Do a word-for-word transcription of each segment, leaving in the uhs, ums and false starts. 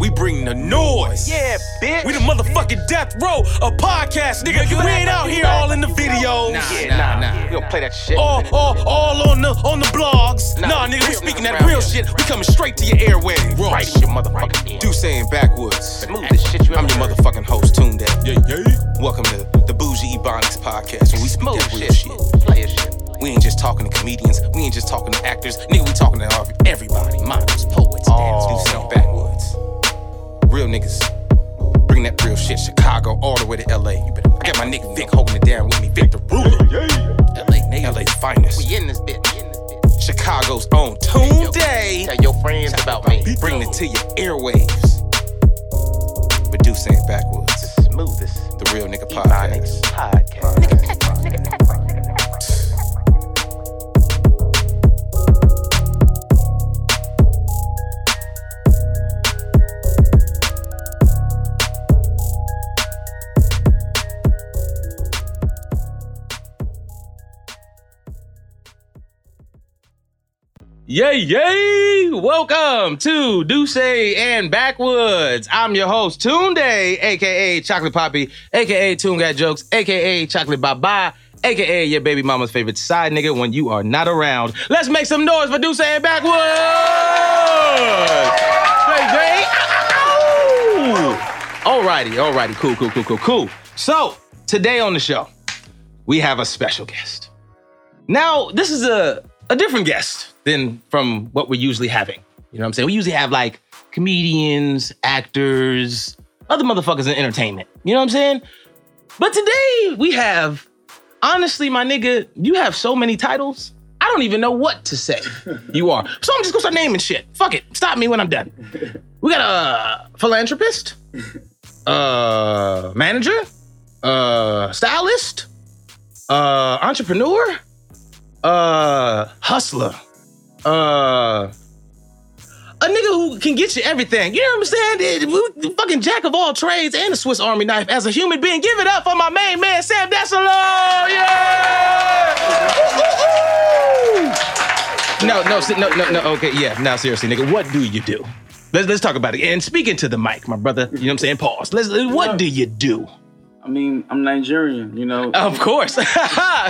We bring the noise. Yeah, bitch. We the motherfucking death row of podcasts, nigga. We ain't out here all in the videos. Nah, yeah, nah, nah. nah. We don't play that shit. All, all, all on the on the blogs. Nah, nah nigga, we speaking that real shit. We coming straight to your airwaves. Right, your motherfucking. Do saying backwards. Move this shit. You I'm your motherfucking host, Tunde. Yeah, yeah. Welcome to the Bougie Ebonics podcast. When we speak that real shit. Play your shit. We ain't just talking to comedians. We ain't just talking to actors. Nigga, we talking to everybody. Models, poets, dancers. Do something backwards. Real niggas. Bring that real shit. Chicago all the way to L A. You better. I got my nigga Vic holding it down with me. Vic the ruler. L A, L A's finest. We in this bitch. Chicago's own Tune Day. Tell your friends about me. Bring it to your airwaves. But do say it backwards. The smoothest. The Real Nigga Podcast. Podcast. Nigga, that's right. Nigga, that's right. Yay, yay! Welcome to Duce and Backwoods. I'm your host, Tunde, a k a. Chocolate Poppy, a k a. Toon Got Jokes, a k a. Chocolate Bye-Bye, a k a your baby mama's favorite side nigga when you are not around. Let's make some noise for Duce and Backwoods! Straight Jay! Alrighty, alrighty, cool, cool, cool, cool, cool. So, today on the show, we have a special guest. Now, this is a... a different guest than from what we're usually having. You know what I'm saying? We usually have like comedians, actors, other motherfuckers in entertainment. You know what I'm saying? But today we have, honestly, my nigga, you have so many titles. I don't even know what to say. You are. So I'm just gonna start naming shit. Fuck it. Stop me when I'm done. We got a philanthropist, a manager, a stylist, a entrepreneur, Uh, hustler. Uh, a nigga who can get you everything. You know what I'm saying? It, it, fucking jack of all trades and a Swiss Army knife as a human being. Give it up for my main man, Sam Dasilo. Yeah! no, no, no, no, no. Okay, yeah. Now, seriously, nigga, what do you do? Let's let's talk about it. And speaking to the mic, my brother. You know what I'm saying? Pause. Let's. What do you do? I mean, I'm Nigerian, you know. Of course.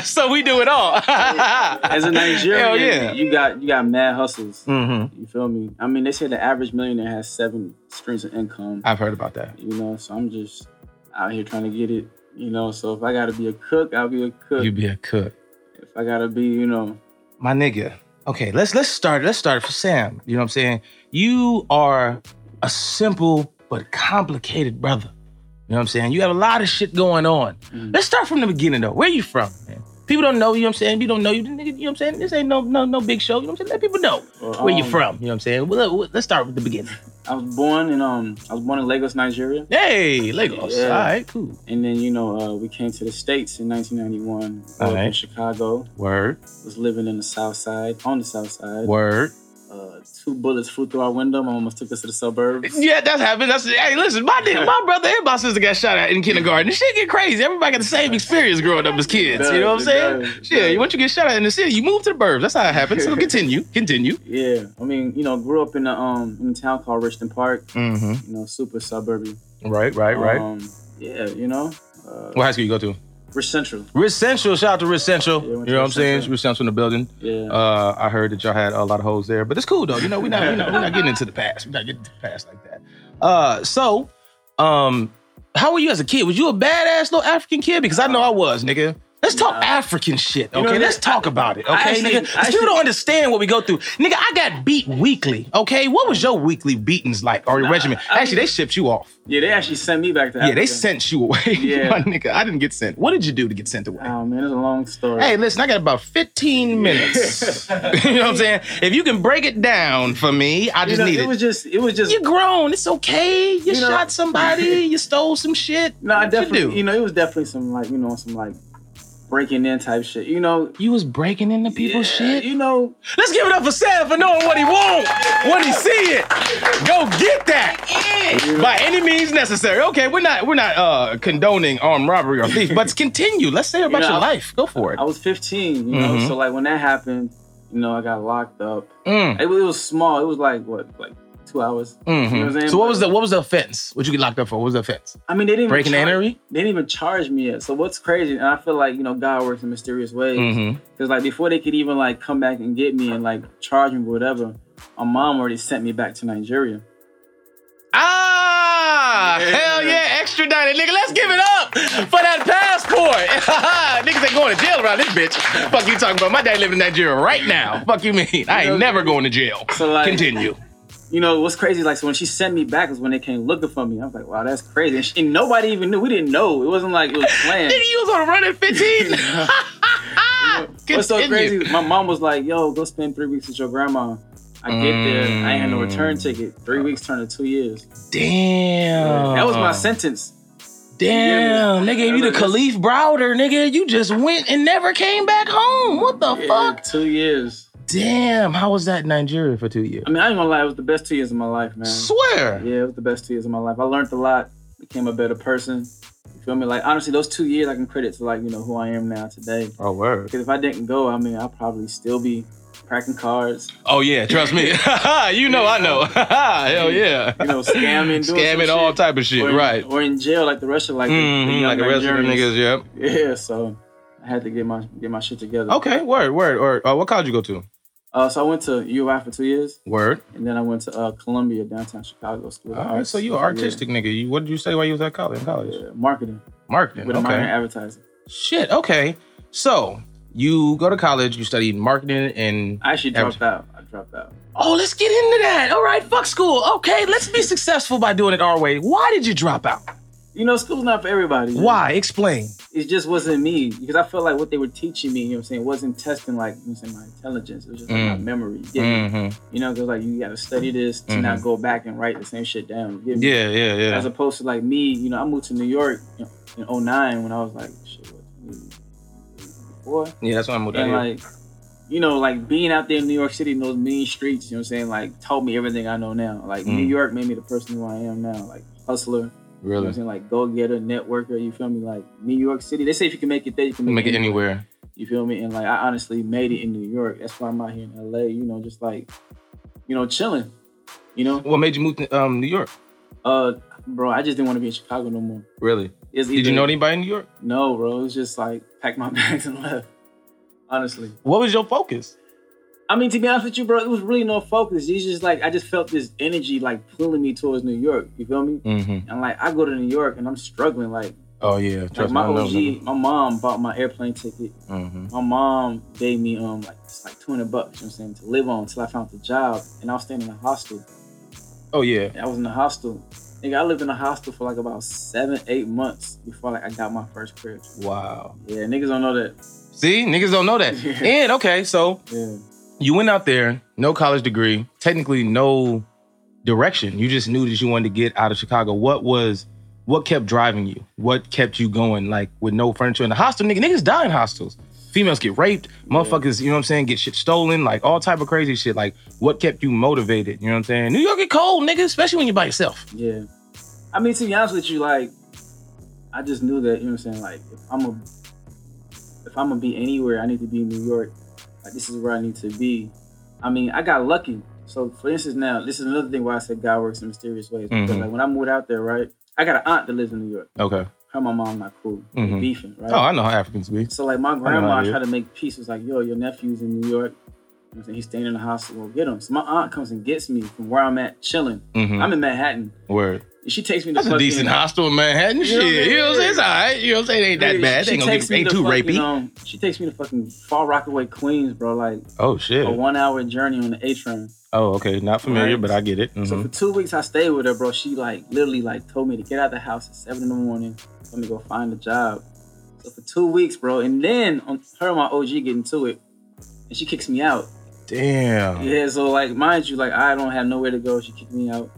So we do it all. As a Nigerian, hell yeah. you got you got mad hustles. Mm-hmm. You feel me? I mean, they say the average millionaire has seven streams of income. I've heard about that. You know, so I'm just out here trying to get it, you know. So if I got to be a cook, I'll be a cook. You be a cook. If I got to be, you know. My nigga. Okay, let's let's start. Let's start for Sam. You know what I'm saying? You are a simple but complicated brother. You know what I'm saying? You have a lot of shit going on. Mm. Let's start from the beginning, though. Where you from, man? People don't know you, you know what I'm saying? People don't know you, nigga, you know what I'm saying? This ain't no no no big show, you know what I'm saying? Let people know well, where um, you from, you know what I'm saying? Well, let, let's start with the beginning. I was born in, um, I was born in Lagos, Nigeria. Hey, Lagos. Yeah. All right, cool. And then, you know, uh, we came to the States in nineteen ninety-one. I lived in Chicago. Word. Was living in the South Side, on the South Side. Word. Uh, two bullets flew through our window. My mama took us to the suburbs. Yeah, that's happened. That's hey, listen, my nigga, my brother and my sister got shot at in kindergarten. This shit get crazy. Everybody got the same experience growing up as kids. Does, you know what I'm saying? Does, shit, does. Once you get shot at in the city, you move to the burbs. That's how it happens. So continue, continue. Yeah, I mean, you know, grew up in a um in a town called Richton Park. Mm-hmm. You know, super suburban. Right, right, right. Um, yeah, you know. Uh, what high school you go to? Rich Central. Rich Central. Shout out to Rich Central. Yeah, you know what I'm saying? Rich Central in the building. Yeah. Uh, I heard that y'all had a lot of hoes there, but it's cool though. You know, we're not, you know, we're not getting into the past. We're not getting into the past like that. Uh, so, um, how were you as a kid? Was you a badass little African kid? Because I know I was, nigga. Let's talk nah. African shit, okay? You know, let's talk about it, okay, actually, nigga? Actually, you don't understand what we go through. Nigga, I got beat weekly, okay? What was your weekly beatings like, or your nah, regimen? Actually, I mean, they shipped you off. Yeah, they actually sent me back to Africa. Yeah, they sent you away. Yeah. My nigga, I didn't get sent. What did you do to get sent away? Oh, man, it's a long story. Hey, listen, I got about fifteen minutes. You know what I'm saying? If you can break it down for me, I just you know, need it. It was just, it was just... You're grown. It's okay. You, you shot know, somebody. You stole some shit. No, nah, I definitely... You, you know, it was definitely some, like, you know, some, like... breaking in type shit, you know. You was breaking into people's yeah, shit? You know. Let's give it up for Sam for knowing what he wants, when he see it. Go get that. Yeah. By any means necessary. Okay, we're not we're not uh, condoning armed robbery or thief, but continue. Let's say about you know, your life. Go for it. I was fifteen, you know, mm-hmm. so like when that happened, you know, I got locked up. Mm. It, it was small. It was like, what, like two hours. Mm-hmm. You know what I'm saying? So what was the what was the offense? What you get locked up for? What was the offense? I mean, they didn't breaking an entry. They didn't even charge me yet. So what's crazy? And I feel like, you know, God works in mysterious ways. Mm-hmm. Cause like before they could even like come back and get me and like charge me or whatever, my mom already sent me back to Nigeria. Ah, yeah. Hell yeah, extradited. Nigga, let's give it up for that passport. Niggas ain't going to jail around this bitch. Fuck you talking about? My dad living in Nigeria right now. Fuck you mean? I ain't you know, never going to jail. So like, continue. You know, what's crazy is like, so when she sent me back is when they came looking for me. I was like, wow, that's crazy. And, she, and nobody even knew. We didn't know. It wasn't like it was planned. Nigga, you was on a run at fifteen. You know, what's so crazy is my mom was like, yo, go spend three weeks with your grandma. I get there, mm. I ain't had no return ticket. Three weeks turned to two years. Damn. That was my sentence. Damn, yeah, they gave you the Khalif Browder, nigga. You just went and never came back home. What the yeah, fuck? Two years. Damn, how was that in Nigeria for two years? I mean, I ain't gonna lie, it was the best two years of my life, man. Swear. Yeah, it was the best two years of my life. I learned a lot, became a better person. You feel me? Like, honestly, those two years I can credit to, like, you know, who I am now today. Oh, word. Because if I didn't go, I mean, I'd probably still be cracking cards. Oh yeah, trust me. You know, I know. Hell yeah. You know, scamming, doing scamming, all shit. Type of shit, or in, right? Or in jail, like the rest of like mm-hmm, the, the like the rest of the niggas. Yep. Yeah. So I had to get my get my shit together. Okay, word, word. Or uh, what college you go to? Uh, so I went to U of I for two years. Word. And then I went to uh, Columbia, downtown Chicago School. All right. So you an artistic yeah. nigga. You, what did you say while you was at college? In college? Yeah, marketing. Marketing. With okay. a minor in advertising. Shit. Okay. So. You go to college, you study marketing and... I actually dropped average. out. I dropped out. Oh, let's get into that. All right, fuck school. Okay, let's be successful by doing it our way. Why did you drop out? You know, school's not for everybody. Why? Know? Explain. It just wasn't me. Because I felt like what they were teaching me, you know what I'm saying, wasn't testing, like, you know what I'm saying, my intelligence. It was just like, mm. my memory. You, mm-hmm. you know, because, like, you got to study this to mm-hmm. not go back and write the same shit down. You yeah, me? yeah, yeah. As opposed to, like, me, you know, I moved to New York in oh nine when I was like, shit, what Boy. Yeah, that's why I moved out here. Like, you know, like being out there in New York City in those mean streets, you know what I'm saying? Like, taught me everything I know now. Like, mm. New York made me the person who I am now. Like, hustler. Really? You know what I'm saying? Like, go-getter, networker, you feel me? Like, New York City. They say if you can make it there, you can make, make it anywhere. anywhere. You feel me? And, like, I honestly made it in New York. That's why I'm out here in L A, you know, just, like, you know, chilling, you know? What made you move to um, New York? Uh, bro, I just didn't want to be in Chicago no more. Really? Either, Did you know anybody in New York? No, bro. It was just like, packed my bags and left. Honestly. What was your focus? I mean, to be honest with you, bro, it was really no focus. It's just like, I just felt this energy like pulling me towards New York. You feel me? Mm-hmm. And like, I go to New York and I'm struggling. Like, oh yeah. Trust like, my me, O G, me. My mom bought my airplane ticket. Mm-hmm. My mom gave me um like, like two hundred bucks, you know what I'm saying, to live on until I found the job. And I was staying in a hostel. Oh yeah. And I was in a hostel. Nigga, I lived in a hostel for like about seven, eight months before like I got my first crib. Wow. Yeah, niggas don't know that. See, niggas don't know that. Yeah. And okay, so yeah. you went out there, no college degree, technically no direction. You just knew that you wanted to get out of Chicago. What was, what kept driving you? What kept you going? Like with no furniture in the hostel, nigga, niggas die in hostels. Females get raped, motherfuckers, yeah. you know what I'm saying, get shit stolen, like all type of crazy shit. Like, what kept you motivated? You know what I'm saying? New York get cold, nigga, especially when you're by yourself. Yeah. I mean, to be honest with you, like, I just knew that, you know what I'm saying, like, if I'm a, if I'm gonna be anywhere, I need to be in New York. Like, this is where I need to be. I mean, I got lucky. So, for instance, now, this is another thing why I said God works in mysterious ways. Mm-hmm. Because, like, when I moved out there, right, I got an aunt that lives in New York. Okay. Her and my mom not cool. Mm-hmm. They beefing, right? Oh, I know how Africans be. So like my grandma tried to make peace. It was like, yo, your nephew's in New York. You know what I'm saying? He's staying in the hospital. Go get him. So my aunt comes and gets me from where I'm at, chilling. Mm-hmm. I'm in Manhattan. Word. And she takes me to That's a decent in. hostel in Manhattan. You shit. Know what I mean? You know what I'm saying? It's all right. You know what I'm saying? It ain't that she, bad. She ain't, gonna get, ain't too fucking, rapey. Um, she takes me to fucking Far Rockaway, Queens, bro. Like, oh, shit. A one hour journey on the A train. Oh, okay. Not familiar, right? But I get it. Mm-hmm. So for two weeks, I stayed with her, bro. She like literally like told me to get out of the house at seven in the morning. Let me go find a job. So for two weeks, bro. And then on her and my O G get into it. And she kicks me out. Damn. Yeah, so like, mind you, like I don't have nowhere to go. She kicked me out.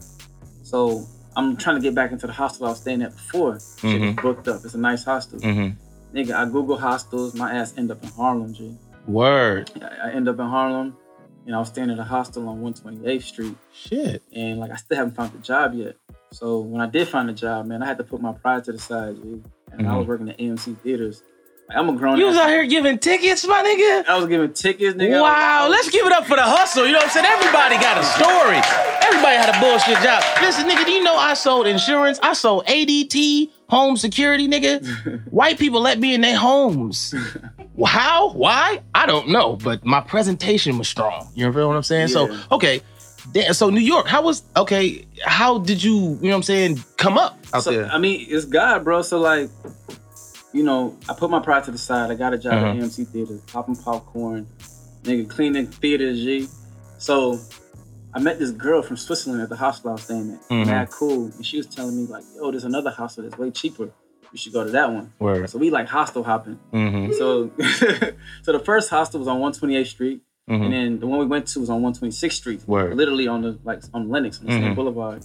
So I'm trying to get back into the hostel I was staying at before. Mm-hmm. Shit was booked up. It's a nice hostel. Mm-hmm. Nigga, I Google hostels. My ass end up in Harlem, G. Word. I, I end up in Harlem. And I was staying at a hostel on one twenty-eighth street. Shit. And like, I still haven't found a job yet. So when I did find a job, man, I had to put my pride to the side, dude. And mm-hmm. I was working at A M C Theatres. Like, I'm a grown-up. You was out here giving tickets, my nigga? I was giving tickets, nigga. Wow, was, let's give it up for the hustle. You know what I'm saying? Everybody got a story. Everybody Everybody had a bullshit job. Listen, nigga, do you know I sold insurance? I sold A D T, home security, nigga. White people let me in their homes. How? Why? I don't know. But my presentation was strong. You know what I'm saying? Yeah. So, okay. So New York, how was, okay, how did you, you know what I'm saying, come up out so, there? I mean, it's God, bro. So, like, you know, I put my pride to the side. I got a job mm-hmm. at A M C Theatres, popping popcorn, nigga, cleaning theaters, G. So I met this girl from Switzerland at the hostel I was staying at. Mm-hmm. Mad cool. And she was telling me, like, yo, there's another hostel that's way cheaper. You should go to that one. Word. So we, like, hostel hopping. Mm-hmm. So, so the first hostel was on one twenty-eighth Street. Mm-hmm. And then the one we went to was on one twenty-sixth Street. Word. Literally on the like on Lenox, on the mm-hmm. same boulevard.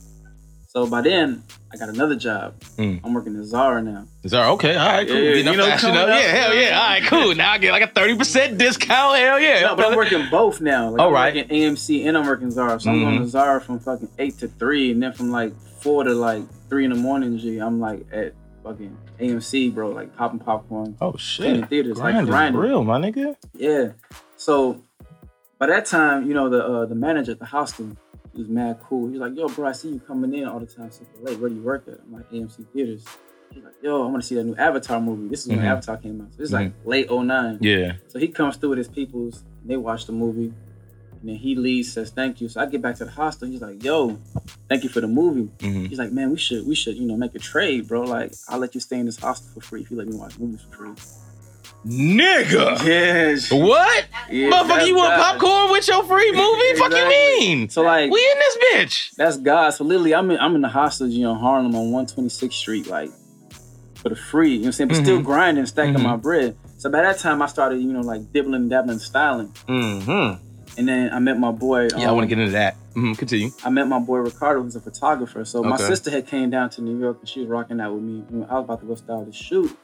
So by then, I got another job. Mm. I'm working at Zara now. Zara, okay, all right, cool. Yeah, yeah, you know, up. yeah, hell yeah, all right, cool. Now I get like a thirty percent discount, hell yeah. No, but I'm working both now. Like, all I'm right. I'm working A M C and I'm working Zara. So mm-hmm. I'm going to Zara from fucking eight to three, and then from like four to like three in the morning, G, I'm like at fucking A M C, bro, like popping popcorn. Oh, shit. In the theaters, grinding, like grinding. Real, my nigga. Yeah. So by that time, you know, the uh, the manager at the hostel, he was mad cool. He's like, yo, bro, I see you coming in all the time super late. Where do you work at? I'm like, A M C Theatres. He's like, yo, I want to see that new Avatar movie. This is when mm-hmm. Avatar came out. So it's mm-hmm. like late oh nine. Yeah. So he comes through with his peoples, and they watch the movie. And then he leaves, says thank you. So I get back to the hostel. He's like, yo, thank you for the movie. Mm-hmm. He's like, man, we should, we should, you know, make a trade, bro. Like, I'll let you stay in this hostel for free if you let me watch movies for free. Nigga. Yes. What? Yeah, motherfucker, you want God. Popcorn with your free movie? Exactly. Fuck you mean? So like we in this bitch. That's God. So literally I'm in I'm in the hostel G on Harlem on one twenty-sixth Street, like for the free. You know what I'm saying? But mm-hmm. still grinding, stacking mm-hmm. my bread. So by that time I started, you know, like dibbling, dabbling, styling. Mm-hmm. And then I met my boy. Yeah, um, I want to get into that. Mm-hmm. Continue. I met my boy Ricardo, who's a photographer. So okay. my sister had came down to New York and she was rocking out with me. And I was about to go style the shoot.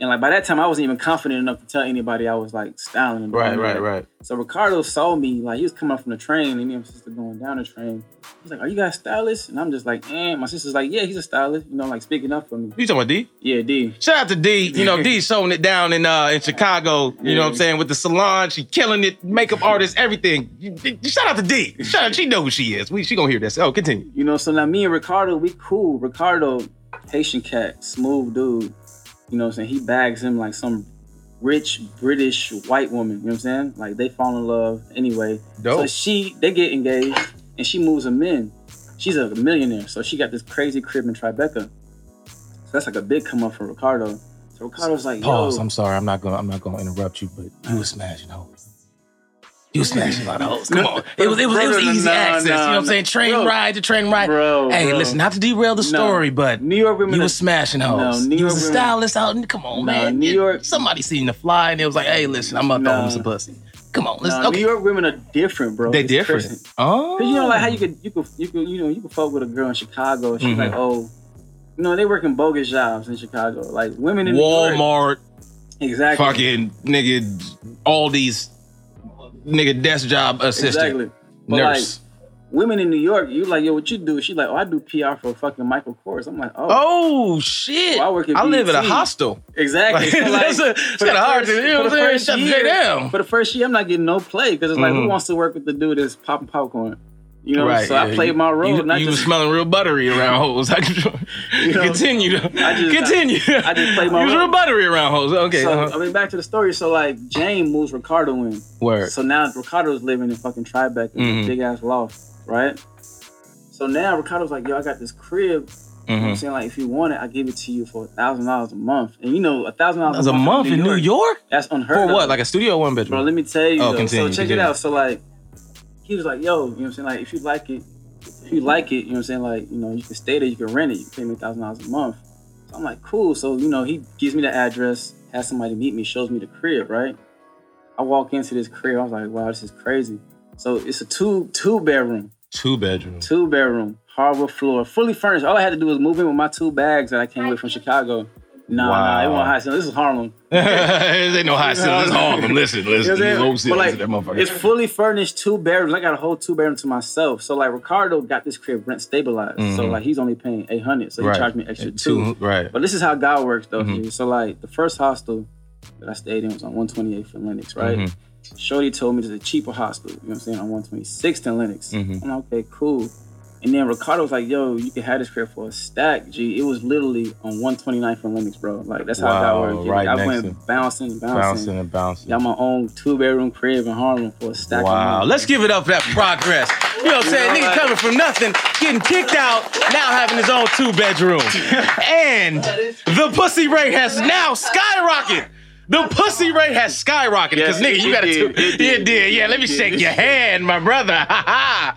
And like by that time, I wasn't even confident enough to tell anybody I was like styling. Right, right, right. So Ricardo saw me, like he was coming up from the train, and me and my sister going down the train. He's like, "Are you guys stylists?" And I'm just like, "Eh." My sister's like, "Yeah, he's a stylist." You know, like speaking up for me. You talking about D? Yeah, D. Shout out to D. You know, D's showing it down in uh in Chicago. You yeah. know what I'm saying? With the salon, she killing it. Makeup artist, everything. Shout out to D. Shout out. She knows who she is. We she gonna hear this. Oh, continue. You know, so now me and Ricardo, we cool. Ricardo, Haitian cat, smooth dude. You know what I'm saying? He bags him like some rich British white woman. You know what I'm saying? Like they fall in love anyway. Dope. So she, they get engaged and she moves him in. She's a millionaire. So she got this crazy crib in Tribeca. So that's like a big come up for Ricardo. So Ricardo's like, yo. Pause. I'm sorry. I'm not going to, I'm not going to interrupt you, but you were smashing hoes. You were smashing a lot of hoes. Come on. It was, it was, it was easy no, access. No, you know what I'm saying? Train bro, ride to train ride. Bro, hey, bro. Listen, not to derail the story, no. but New York women you were smashing hoes. No, New York you was a stylist women. Out in, come on, no, man. New York. Somebody seen the fly and it was like, hey, listen, I'm about to throw him some pussy. Come on, listen. No, okay. New York women are different, bro. They it's different. Crazy. Oh. Because you know, like how you could, you could, you could, you know, you could fuck with a girl in Chicago. She's mm-hmm. like, oh, you know, they working bogus jobs in Chicago. Like women in Walmart. New York, exactly. Fucking nigga, all these. Nigga, desk job assistant. Exactly. But nurse. Like, women in New York, you like, yo, what you do? She's like, oh, I do P R for fucking Michael Kors. I'm like, oh. Oh, shit. Well, I work at I B E T. Live at a hostel. Exactly. Like, so like, that's kind of hard to do. Shut the shit down. For the first year, I'm not getting no play because it's like, mm-hmm. who wants to work with the dude that's popping popcorn? You know, right, so yeah. I played my role. You, not you just, was smelling real buttery around hoes. I just, you know, continue. I just, continue. I, I just played my you role. You was real buttery around hoes. Okay. So, uh-huh. I mean, back to the story. So, like, Jane moves Ricardo in. Word. So now Ricardo's living in fucking Tribeca, mm-hmm. big ass loft, right? So now Ricardo's like, yo, I got this crib. Mm-hmm. You know what I'm saying? Like, if you want it, I give it to you for a thousand dollars a month. And you know, a thousand dollars a month in New York? New York? That's unheard of. For what? Of. Like a studio one bedroom? Bro, let me tell you. Oh, continue, so, check continue. It out. So, like, he was like, yo, you know what I'm saying? Like, if you like it, if you like it, you know what I'm saying? Like, you know, you can stay there, you can rent it, you can pay me a thousand dollars a month. So I'm like, cool. So, you know, he gives me the address, has somebody meet me, shows me the crib, right? I walk into this crib, I was like, wow, this is crazy. So it's a two, two bedroom. Two bedroom. Two bedroom, hardwood floor, fully furnished. All I had to do was move in with my two bags that I came with from Chicago. Nah, wow. nah, it wasn't high ceiling. This is Harlem. This ain't no high ceiling. This is Harlem. Listen, listen. You know but like, that it's fully furnished two bedrooms. I got a whole two bedroom to myself. So like Ricardo got this crib rent stabilized. Mm-hmm. So like he's only paying eight hundred. So he right. charged me extra two. two. Right. But this is how God works though. Mm-hmm. So like the first hostel that I stayed in was on one twenty eighth and Lenox, right? Mm-hmm. Shorty told me there's a cheaper hostel. You know what I'm saying? On one twenty sixth and Lenox. Mm-hmm. I'm like, okay, cool. And then Ricardo was like, yo, you can have this crib for a stack, G. It was literally on one twenty-ninth and Lenox, bro. Like, that's how wow, that worked. Right I went to bouncing and bouncing. Bouncing and bouncing. Got my own two-bedroom crib in Harlem for a stack. Wow. Let's give it up for that progress. You know what I'm saying? Nigga coming from nothing, getting kicked out, now having his own two-bedroom. And the pussy rate has now skyrocketed. The pussy rate has skyrocketed because, yeah, nigga, you got a two... It did, it did. Yeah, let me shake your hand, my brother. Ha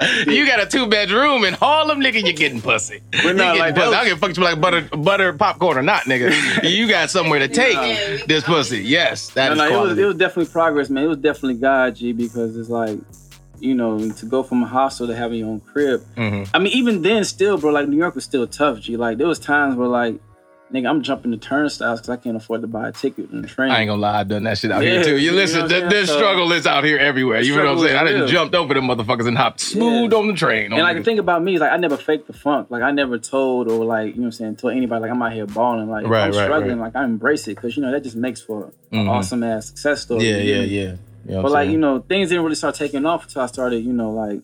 ha. You got a two-bedroom in Harlem, nigga, you're getting pussy. We're not like pussy. I don't give a fuck if you like butter, butter popcorn or not, nigga. You got somewhere to take yeah. this pussy. Yes, that no, is no, it, was, it was definitely progress, man. It was definitely God, G, because it's like, you know, to go from a hostel to having your own crib. Mm-hmm. I mean, even then still, bro, like, New York was still tough, G. Like, there was times where, like, nigga, I'm jumping the turnstiles because I can't afford to buy a ticket and a train. I ain't gonna lie, I've done that shit out yeah, here too. You listen, the, this so, struggle is out here everywhere. You know what I'm saying? I didn't real. jumped over them motherfuckers and hopped smooth yeah. on the train. And like, the thing about me is like, I never faked the funk. Like, I never told or like, you know what I'm saying, told anybody like I'm out here balling. Like, right, I'm right, struggling. Right. Like, I embrace it because, you know, that just makes for mm-hmm. an awesome ass success story. Yeah, yeah, yeah. You know but like, saying? you know, things didn't really start taking off until I started, you know, like,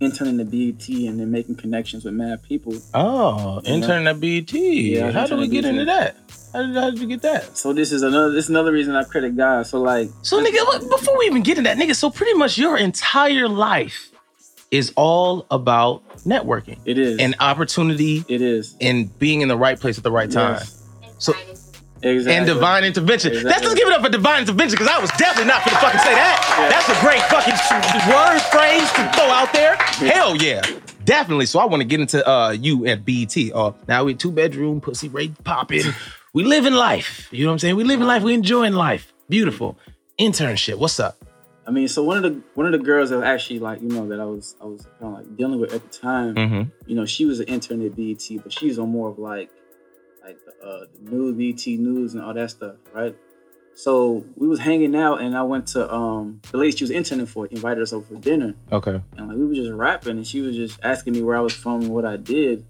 interning at B E T and then making connections with mad people. Oh, interning at B E T. Yeah, how do we get into that? How did, how did you get that? So this is another this is another reason I credit God. So like So nigga, look, before we even get into that, nigga, so pretty much your entire life is all about networking. It is. And opportunity. It is. And being in the right place at the right time. Yes. So Exactly. And divine intervention. Exactly. Let's just give it up for divine intervention because I was definitely not gonna fucking say that. Yeah. That's a great fucking word, phrase to throw out there. Yeah. Hell yeah. Definitely. So I want to get into uh, you at B E T. Uh, now we two bedroom, pussy rate popping. We live in life. You know what I'm saying? We live in life. We enjoying life. Beautiful. Internship. What's up? I mean, so one of the one of the girls that was actually like, you know, that I was I was kind of like dealing with at the time, mm-hmm. you know, she was an intern at B E T, but she's on more of like like the, uh, the new B E T News and all that stuff, right? So we was hanging out and I went to, um, the lady she was interning for invited us over for dinner. Okay. And like we were just rapping and she was just asking me where I was from and what I did.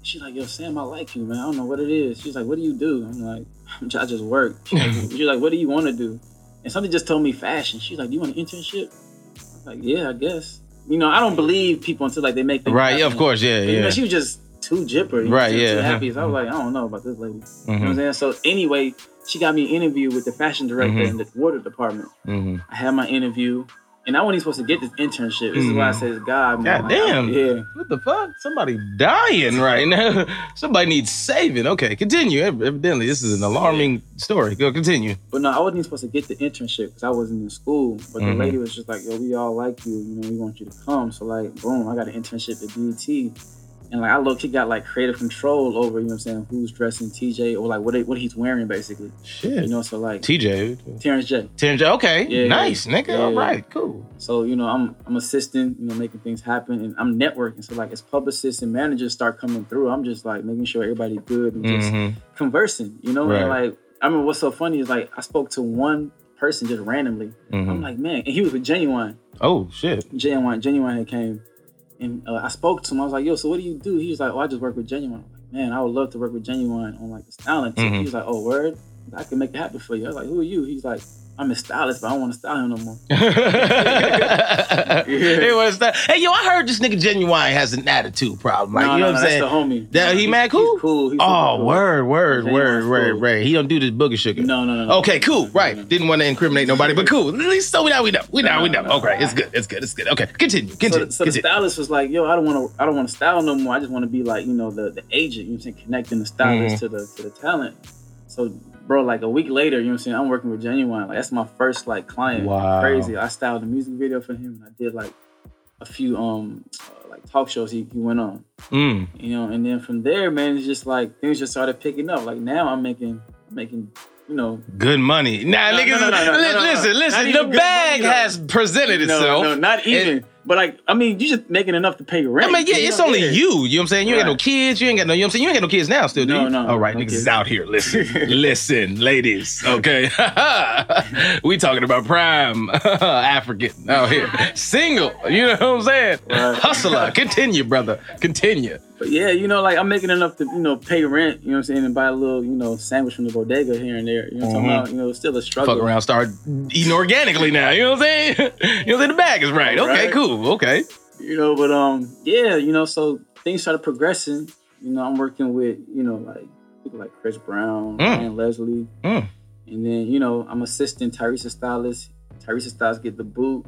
She's like, yo, Sam, I like you, man. I don't know what it is. She's like, what do you do? I'm like, I just work. She's like, like, what do you want to do? And something just told me fashion. She's like, do you want an internship? I was like, yeah, I guess. You know, I don't believe people until like they make things right, happen. Yeah, of course, yeah, but, yeah. You know, she was just too jipper, right? Too, yeah, too happy. So I was like, I don't know about this lady. Mm-hmm. You know what I'm saying? So anyway, she got me an interview with the fashion director mm-hmm. in the water department. Mm-hmm. I had my interview, and I wasn't even supposed to get this internship. This mm-hmm. is why I say it's God. God damn. Like, yeah. What the fuck? Somebody dying right now. Somebody needs saving. Okay, continue. Evidently, this is an alarming story. Go continue. But no, I wasn't even supposed to get the internship because I wasn't in school. But mm-hmm. the lady was just like, yo, we all like you. You know, we want you to come. So like, boom, I got an internship at B E T. And like I look, he got like creative control over, you know what I'm saying, who's dressing T J or like what they, what he's wearing basically. Shit. You know, so like T J. Terrence J. Terrence J. Okay. Yeah, nice, yeah. nigga. Yeah. All right, cool. So, you know, I'm I'm assisting, you know, making things happen and I'm networking. So like as publicists and managers start coming through, I'm just like making sure everybody's good and just mm-hmm. conversing, you know? Right. And like I remember what's so funny is like I spoke to one person just randomly. Mm-hmm. I'm like, man, and he was with Ginuwine. Oh shit. Ginuwine, Ginuwine had came. And uh, I spoke to him. I was like, yo, so what do you do? He was like, oh, I just work with Ginuwine. I'm like, man, I would love to work with Ginuwine on like the styling team. Mm-hmm. He was like, oh, word? I can make it happen for you. I was like, who are you? He's like, I'm a stylist, but I don't want to style him no more. yeah. Hey, yo, I heard this nigga Ginuwine has an attitude problem. Like, no, you know no, what I'm saying? That's the homie. That, he, he mad cool? He's cool. He's oh, cool. word, word, Ginuwine's word, word, cool. word. He don't do this booger sugar. No, no, no. no okay, cool. No, right. No, no. Didn't want to incriminate nobody, but cool. At least so we know, we know. We know, no, we know. No, no, okay, no. it's good. It's good. It's good. Okay, continue. Continue. So, so continue. The stylist was like, yo, I don't want to I don't want to style no more. I just want to be like, you know, the, the agent. You know what I'm saying? Connecting the stylist mm. to the to the talent. So bro, like a week later, you know what I'm saying? I'm working with Ginuwine. Like that's my first like client. Wow. Crazy. I styled a music video for him. And I did like a few um uh, like talk shows he, he went on. Mm. You know, and then from there, man, it's just like things just started picking up. Like now I'm making I'm making you know good money. Nah, no, niggas, no, no, no, no, li- no, no, listen, no. listen. The bag money, has presented itself. No, no, not even. It- But like, I mean, you just making enough to pay rent. I mean, yeah, it's only yeah. you. You know what I'm saying? You right. ain't got no kids. You ain't got no, you know what I'm saying? You ain't got no kids now still, do you? No, no. All right, no niggas kids. Is out here. Listen, listen, ladies. Okay. We talking about prime African out here. Single. You know what I'm saying? Right. Hustler. Continue, brother. Continue. But yeah, you know, like I'm making enough to, you know, pay rent, you know what I'm saying, and buy a little, you know, sandwich from the bodega here and there. You know what I'm mm-hmm. talking about? You know, it's still a struggle. Fuck around, start eating organically now. You know what I'm saying? You know what I'm saying? The bag is right. Okay, right. cool. Okay. You know, but um, yeah, you know, so things started progressing. You know, I'm working with, you know, like people like Chris Brown mm. and Leslie. Mm. And then, you know, I'm assisting Tyrese Styles. Tyrese Styles get the boot.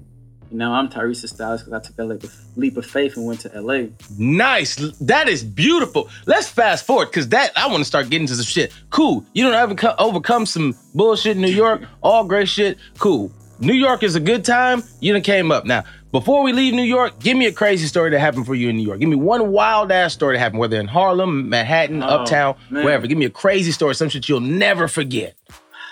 And now I'm Tyrese Styles because I took that like leap of faith and went to L A. Nice. That is beautiful. Let's fast forward because that I want to start getting to some shit. Cool. You don't ever co- overcome some bullshit in New York. All great shit. Cool. New York is a good time. You done came up. Now, before we leave New York, give me a crazy story that happened for you in New York. Give me one wild ass story that happened, whether in Harlem, Manhattan, oh, Uptown, man. Wherever. Give me a crazy story, some shit you'll never forget.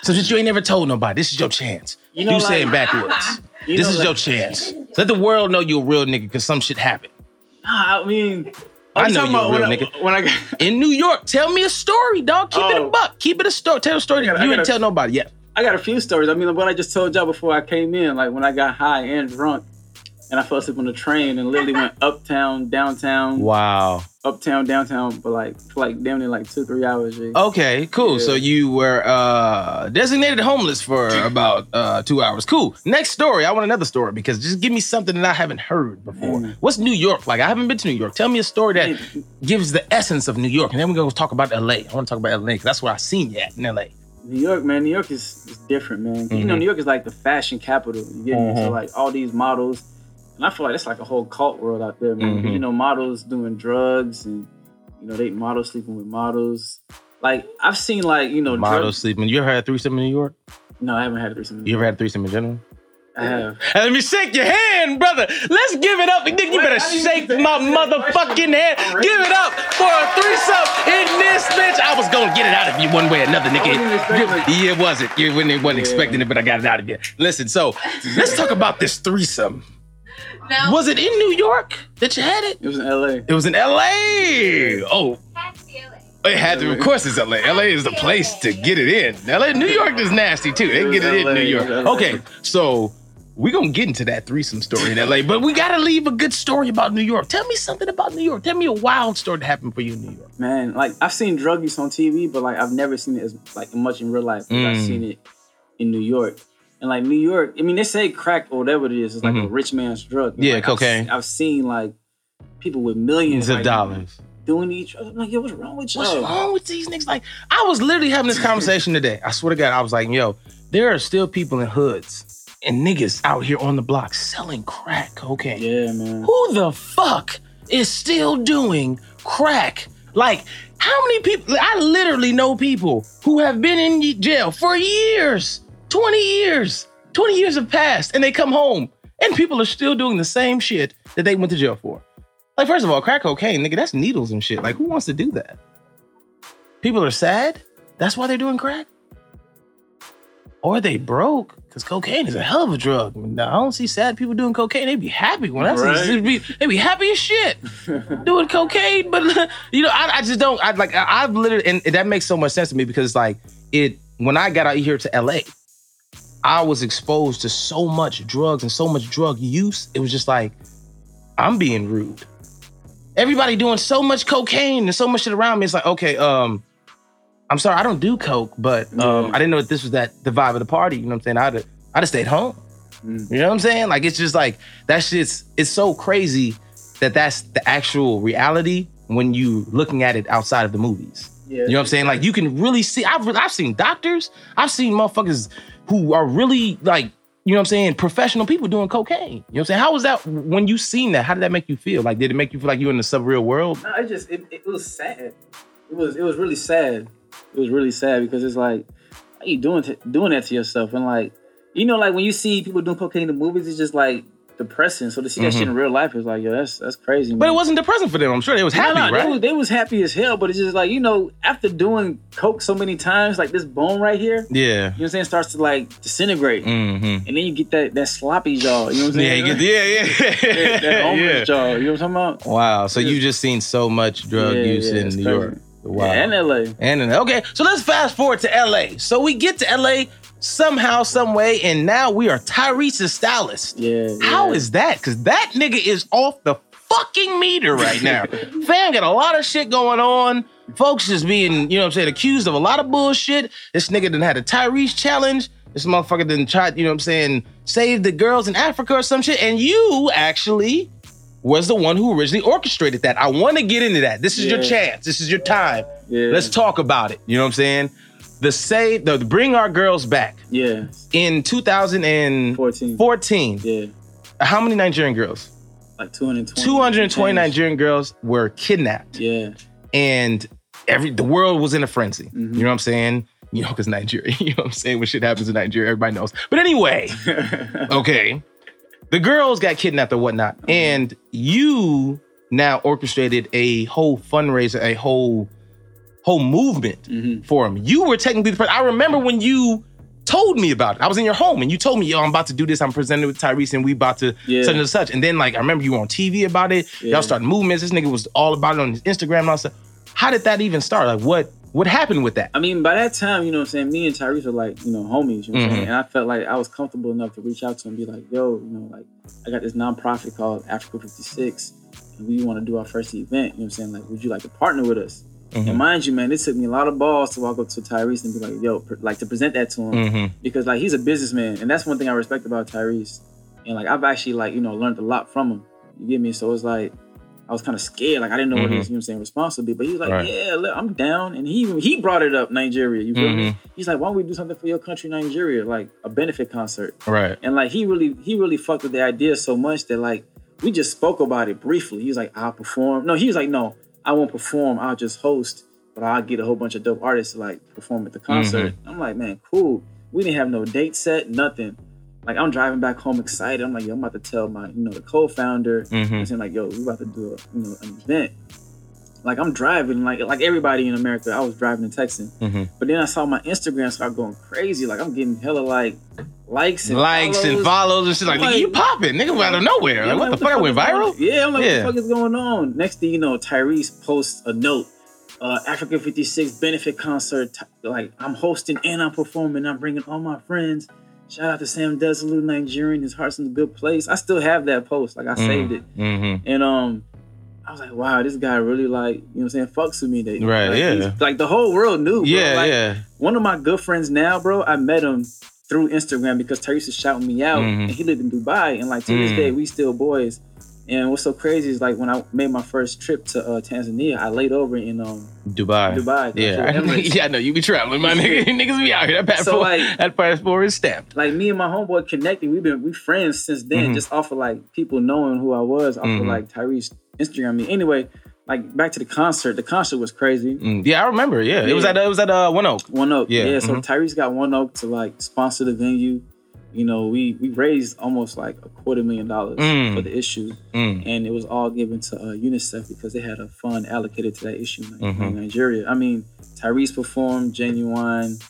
Some shit you ain't never told nobody. This is your chance. You, know, you like, saying backwards. You this know, is like, your chance. Let the world know you a real nigga because some shit happened. Nah, I mean, I know you a real I, nigga. When I got... In New York, tell me a story, dog. Keep oh. it a buck. Keep it a story. Tell a story gotta, you ain't gotta, tell nobody yet. I got a few stories. I mean, what I just told y'all before I came in, like when I got high and drunk and I fell asleep on the train and literally went uptown, downtown. Wow. Uptown, downtown, but like for like damn near like two, three hours. Yeah. Okay, cool. Yeah. So you were uh, designated homeless for about uh, two hours. Cool. Next story. I want another story because just give me something that I haven't heard before. Mm. What's New York like? I haven't been to New York. Tell me a story that mm. gives the essence of New York. And then we're going to talk about L A. I want to talk about L A because that's where I seen you at in L A. New York, man. New York is, is different, man. Mm-hmm. You know, New York is like the fashion capital. You get mm-hmm. into like all these models, and I feel like it's like a whole cult world out there, man. Mm-hmm. You know, models doing drugs, and you know they models sleeping with models. Like I've seen, like you know, models drug- sleeping. You ever had a threesome in New York? No, I haven't had a threesome. In New York. You ever had a threesome in general? I have. And let me shake your hand, brother. Let's give it up. Nick, you better shake my motherfucking hand. Give it up for a threesome in this bitch. I was gonna get it out of you one way or another, nigga. Yeah, it wasn't. You wasn't yeah. expecting it, but I got it out of you. Listen, so let's talk about this threesome. No. Was it in New York that you had it? It was in L A. It was in L A. Oh. It had to, of course it's L A. L A is the place to get it in. L A, New York is nasty too. They get it in New York. Okay, so we're going to get into that threesome story in L A, but we got to leave a good story about New York. Tell me something about New York. Tell me a wild story that happened for you in New York. Man, like, I've seen drug use on T V, but, like, I've never seen it as, like, much in real life. Like, mm. I've seen it in New York. And, like, New York, I mean, they say crack or whatever it is. It's like mm-hmm. a rich man's drug. And, yeah, like, cocaine. I've, I've seen, like, people with millions like, of dollars doing each other. I'm like, yo, what's wrong with you? What's wrong with these niggas? Like, I was literally having this conversation today. I swear to God, I was like, yo, there are still people in hoods and niggas out here on the block selling crack cocaine. Yeah, man. Who the fuck is still doing crack? Like, how many people? I literally know people who have been in jail for years, twenty years. twenty years have passed, and they come home, and people are still doing the same shit that they went to jail for. Like, first of all, crack cocaine, nigga, that's needles and shit. Like, who wants to do that? People are sad. That's why they're doing crack. Or they broke, because cocaine is a hell of a drug. Now, I don't see sad people doing cocaine. They be happy when I right. see be, they be happy as shit doing cocaine. But, you know, I, I just don't, I like, I, I've literally, and that makes so much sense to me because, like, it, when I got out here to L A, I was exposed to so much drugs and so much drug use. It was just like, I'm being rude. Everybody doing so much cocaine and so much shit around me. It's like, okay, um, I'm sorry, I don't do coke, but um, I didn't know that this was that the vibe of the party. You know what I'm saying? I'd have, I'd have stayed home. Mm. You know what I'm saying? Like, it's just like, that shit's, it's so crazy that that's the actual reality when you looking at it outside of the movies. Yeah, you know what I'm saying? Like, you can really see, I've, I've seen doctors, I've seen motherfuckers who are really, like, you know what I'm saying, professional people doing cocaine. You know what I'm saying? How was that, when you seen that, how did that make you feel? Like, did it make you feel like you were in the subreal world? No, it just, it, it was sad. It was, it was really sad. It was really sad because it's like, how you doing t- doing that to yourself? And like, you know, like when you see people doing cocaine in the movies, it's just like depressing. So to see mm-hmm. that shit in real life is like, yo, that's that's crazy. Man. But it wasn't depressing for them. I'm sure they was happy, no, no, right? They was, they was happy as hell. But it's just like, you know, after doing coke so many times, like this bone right here, yeah, you know what I'm saying, starts to like disintegrate, mm-hmm. and then you get that that sloppy jaw. You know what I'm saying? Yeah, you get, yeah, yeah, that, that homeless yeah. jaw. You know what I'm talking about? Wow. So yeah. you just seen so much drug yeah, use yeah, in New crazy. York. Wow. Yeah, and L A. And in, okay, so let's fast forward to L A. So we get to L A somehow, some way, and now we are Tyrese's stylist. Yeah. yeah. How is that? Because that nigga is off the fucking meter right now. Fam got a lot of shit going on. Folks is being, you know what I'm saying, accused of a lot of bullshit. This nigga done had a Tyrese challenge. This motherfucker done tried, you know what I'm saying, save the girls in Africa or some shit. And you actually was the one who originally orchestrated that. I want to get into that. This is yeah. your chance. This is your time. Yeah. Let's talk about it. You know what I'm saying? The save, the Bring Our Girls Back. Yeah. In two thousand fourteen. fourteen, yeah. How many Nigerian girls? Like two hundred twenty. two hundred twenty Nigerian girls were kidnapped. Yeah. And every the world was in a frenzy. Mm-hmm. You know what I'm saying? You know, because Nigeria, you know what I'm saying? When shit happens in Nigeria, everybody knows. But anyway, okay. The girls got kidnapped or whatnot. Mm-hmm. And you now orchestrated a whole fundraiser, a whole whole movement mm-hmm. for them. You were technically the person. I remember when you told me about it. I was in your home and you told me, yo, I'm about to do this. I'm presented with Tyrese and we about to yeah. such and such. And then, like, I remember you were on T V about it. Yeah. Y'all started movements. This nigga was all about it on his Instagram and all stuff. How did that even start? Like, what what happened with that? I mean, by that time, you know what I'm saying, me and Tyrese were like, you know, homies. You know what I'm mm-hmm. saying? And I felt like I was comfortable enough to reach out to him and be like, yo, you know, like, I got this nonprofit called Africa fifty-six and we want to do our first event. You know what I'm saying? Like, would you like to partner with us? Mm-hmm. And mind you, man, it took me a lot of balls to walk up to Tyrese and be like, yo, pre- like to present that to him. Mm-hmm. Because, like, he's a businessman. And that's one thing I respect about Tyrese. And, like, I've actually, like, you know, learned a lot from him. You get me? So it's like, I was kind of scared. Like, I didn't know mm-hmm. what his, you know what I'm saying, response would be. But he was like, right. yeah, look, I'm down. And he he brought it up, Nigeria. You feel mm-hmm. me? He's like, why don't we do something for your country, Nigeria? Like, a benefit concert. Right. And, like, he really, he really fucked with the idea so much that, like, we just spoke about it briefly. He was like, I'll perform. No, he was like, no. I won't perform, I'll just host, but I'll get a whole bunch of dope artists to like perform at the concert. Mm-hmm. I'm like, man, cool. We didn't have no date set, nothing. Like I'm driving back home excited. I'm like, yo, I'm about to tell my, you know, the co-founder. Mm-hmm. I'm saying like, yo, we about to do a, you know, an event. Like I'm driving, like like everybody in America, I was driving and texting. Mm-hmm. But then I saw my Instagram start going crazy. Like I'm getting hella like likes and likes follows. and follows and shit. Like, like nigga, you popping, nigga, out of nowhere. Yeah, like, what, what the, the fuck? I went viral? Yeah, I'm like, yeah. what the fuck is going on? Next thing you know, Tyrese posts a note. Uh, Africa fifty-six benefit concert. Like, I'm hosting and I'm performing. I'm bringing all my friends. Shout out to Sam Dasilo, Nigerian. His heart's in a good place. I still have that post. Like, I mm-hmm. saved it. Mm-hmm. And um. I was like, wow, this guy really like, you know what I'm saying, fucks with me. That, right, like, yeah. Like the whole world knew, bro. Yeah, like, yeah. One of my good friends now, bro, I met him through Instagram because Tyrese was shouting me out mm-hmm. and he lived in Dubai. And like to mm. this day, we still boys. And what's so crazy is like when I made my first trip to uh, Tanzania, I laid over in um, Dubai. Dubai. Yeah, I know, yeah, I know. You be traveling, my nigga. Niggas be out here. That passport, so like, that passport is stamped. Like me and my homeboy connected. We've been we friends since then, mm-hmm. just off of like people knowing who I was, off mm-hmm. of like Tyrese Instagram me. Anyway, like back to the concert. The concert was crazy. Mm, yeah, I remember. Yeah. yeah, it was at it was at uh, One Oak. One Oak. Yeah. yeah so mm-hmm. Tyrese got One Oak to like sponsor the venue. You know, we, we raised almost like a quarter million dollars mm. for the issue. Mm. And it was all given to uh, UNICEF because they had a fund allocated to that issue in, mm-hmm. in Nigeria. I mean, Tyrese performed, Ginuwine,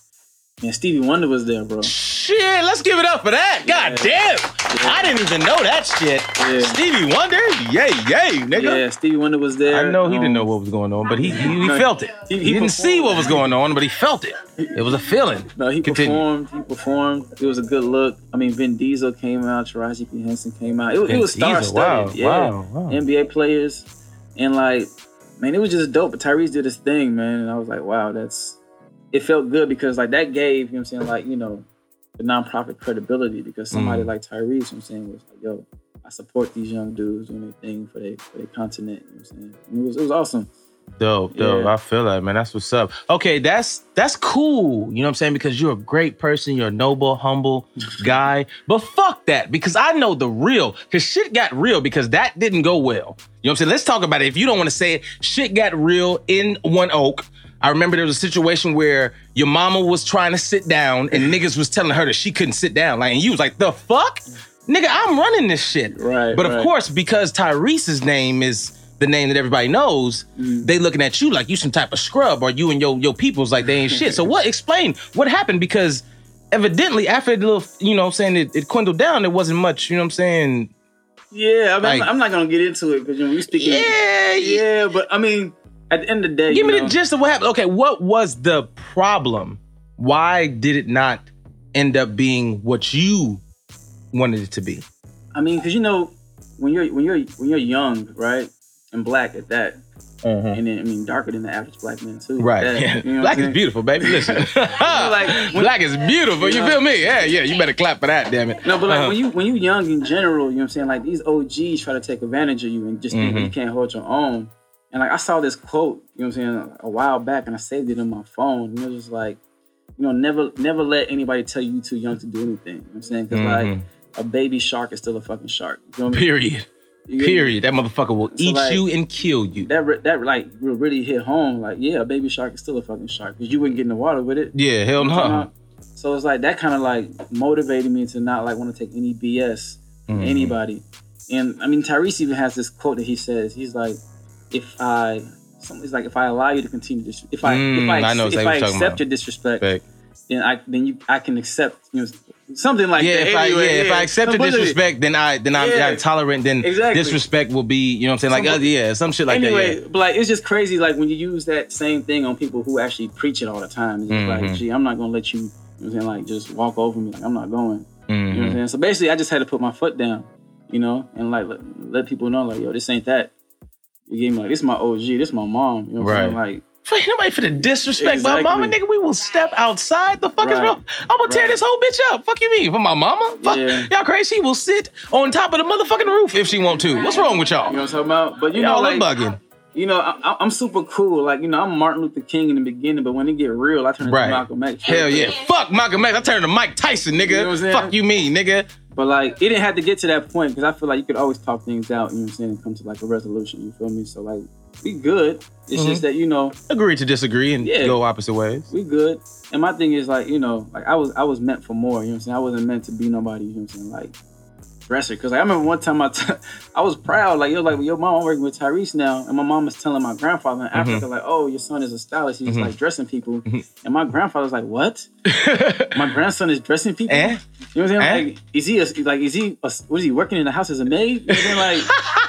and Stevie Wonder was there, bro. Shit, let's give it up for that. Yeah. God damn. Yeah. I didn't even know that shit. Yeah. Stevie Wonder? Yay, yay, nigga. Yeah, Stevie Wonder was there. I know he um, didn't know what was going on, but he he, he no, felt it. He, he, he didn't see what was going on, but he felt it. It was a feeling. No, he Continue. performed. He performed. It was a good look. I mean, Vin Diesel came out. Taraji P. Henson came out. It was, it was star-studded. Wow, yeah. wow, wow. N B A players. And like, man, it was just dope. But Tyrese did his thing, man. And I was like, wow, that's... It felt good because like that gave, you know what I'm saying, like, you know, the nonprofit credibility because somebody mm. like Tyrese, you know what I'm saying, was like, yo, I support these young dudes doing their thing for their for their continent, you know what I'm saying? And it was it was awesome. Dope, yeah. dope. I feel that, man. That's what's up. Okay, that's that's cool, you know what I'm saying? Because you're a great person, you're a noble, humble guy. But fuck that, because I know the real, because shit got real because that didn't go well. You know what I'm saying? Let's talk about it. If you don't want to say it, shit got real in One Oak. I remember there was a situation where your mama was trying to sit down and niggas was telling her that she couldn't sit down. Like, and you was like, the fuck? Nigga, I'm running this shit. Right. But of right. course, because Tyrese's name is the name that everybody knows, mm. they looking at you like you some type of scrub or you and your, your people's like they ain't shit. So what, explain what happened? Because evidently after the little, you know what I'm saying, it, it dwindled down, there wasn't much, you know what I'm saying? Yeah, I mean, like, I'm not going to get into it because you know, we speaking. Yeah, yeah, but I mean, at the end of the day, give me know. the gist of what happened. Okay, what was the problem? Why did it not end up being what you wanted it to be? I mean, because you know, when you're when you're when you're young, right, and black at that, Mm-hmm. And then, I mean, darker than the average black man too. Right. That, yeah. You know black is beautiful, baby. Listen, you know, like when, black is beautiful. You, you know, feel me? Yeah, yeah. You better clap for that, damn it. No, but like uh-huh. when you when you young in general, you know what I'm saying? Like these O Gs try to take advantage of you and just mm-hmm. think you can't hold your own. And like I saw this quote, you know what I'm saying, a while back, and I saved it on my phone. And it was just like, you know, never never let anybody tell you you're too young to do anything. You know what I'm saying? Because mm-hmm. like a baby shark is still a fucking shark. You know what I mean? Period. Period. That motherfucker will so eat like, you and kill you. That re- that like will really hit home. Like, yeah, a baby shark is still a fucking shark because you wouldn't get in the water with it. Yeah, hell no. Nah. So it's like that kind of like motivated me to not like want to take any B S from mm-hmm. anybody. And I mean, Tyrese even has this quote that he says. He's like, if I, something's like, if I allow you to continue this, if I mm, if I, I, know exactly if I accept about. your disrespect, Back. then I then you I can accept you know. Something like yeah, that. If anyway, I, yeah, yeah, if I accept the disrespect, then I then I'm, yeah. I'm tolerant. Then exactly. disrespect will be, you know what I'm saying? Like, some, uh, yeah, some shit like anyway, that. Anyway, yeah. But like, it's just crazy. Like when you use that same thing on people who actually preach it all the time. It's just mm-hmm. like, gee, I'm not gonna let you, you know what I'm saying? Like, just walk over me. Like, I'm not going. Mm-hmm. You know what I'm saying? So basically, I just had to put my foot down, you know, and like let, let people know, like, yo, this ain't that. You gave me like, this is my O G, this is my mom. You know what I'm right. saying? Like. Ain't nobody for the disrespect, exactly. my mama, nigga. We will step outside. The fuck right. is wrong? I'm gonna tear right. this whole bitch up. Fuck you mean for my mama? Fuck yeah. y'all crazy. She will sit on top of the motherfucking roof if she want to. What's wrong with y'all? You know what I'm talking about? But you y'all know, like, bugging. You know, I, I'm super cool. Like, you know, I'm Martin Luther King in the beginning, but when it get real, I turn right. into Malcolm X. Hell yeah, fuck Malcolm X. I turn to Mike Tyson, nigga. You know what I'm fuck you mean, nigga. But like, it didn't have to get to that point because I feel like you could always talk things out. You know what I'm saying? And come to like a resolution. You feel me? So like. We good. It's mm-hmm. just that, you know, agree to disagree and yeah, go opposite ways. We good. And my thing is like, you know, like I was I was meant for more, you know what I'm saying? I wasn't meant to be nobody, you know what I'm saying? Like dresser. Cause like, I remember one time I, t- I was proud, like, yo, like yo, mom, I'm working with Tyrese now. And my mom was telling my grandfather in mm-hmm. Africa, like, oh, your son is a stylist. He's mm-hmm. like dressing people. Mm-hmm. And my grandfather's like, what? My grandson is dressing people? Eh? You know what I'm saying? Eh? Like, is he a, like, is he a, what is he working in the house as a maid? You know what I'm saying? Like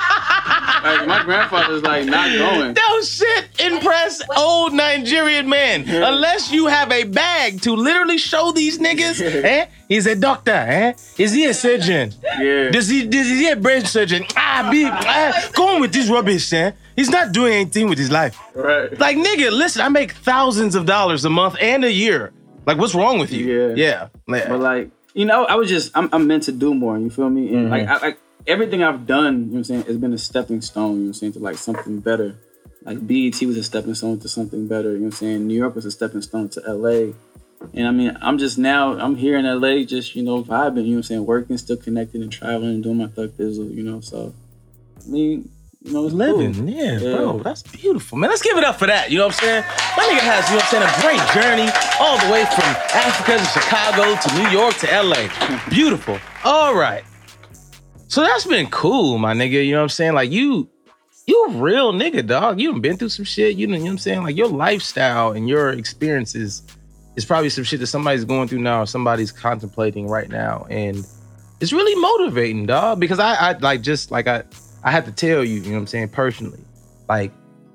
like, my grandfather's like not going. No shit, impress old Nigerian man. Yeah. Unless you have a bag to literally show these niggas, eh? He's a doctor, eh? Is he a surgeon? Yeah. Does he, does he a brain surgeon? Ah, be, ah, going with this rubbish, eh? He's not doing anything with his life. Right. Like, nigga, listen, I make thousands of dollars a month and a year. Like, what's wrong with you? Yeah. Yeah. yeah. But like, you know, I was just, I'm, I'm meant to do more, you feel me? And mm-hmm. like, I like, everything I've done, you know what I'm saying, has been a stepping stone, you know what I'm saying, to like something better. Like B E T was a stepping stone to something better, you know what I'm saying? New York was a stepping stone to L A. And I mean, I'm just now, I'm here in L A just, you know, vibing, you know what I'm saying, working, still connecting and traveling and doing my thug thizzle, you know, so, I mean, you know, it's living, cool. yeah, yeah, bro, that's beautiful, man. Let's give it up for that, you know what I'm saying? My nigga has, you know what I'm saying, a great journey all the way from Africa to Chicago to New York to L A. Beautiful. All right. So that's been cool, my nigga. You know what I'm saying? Like, you, you a real nigga, dog. You done been through some shit. You done, you know what I'm saying? Like, your lifestyle and your experiences is probably some shit that somebody's going through now or somebody's contemplating right now. And it's really motivating, dog. Because I, I like, just, like, I, I have to tell you, you know what I'm saying, personally. Like,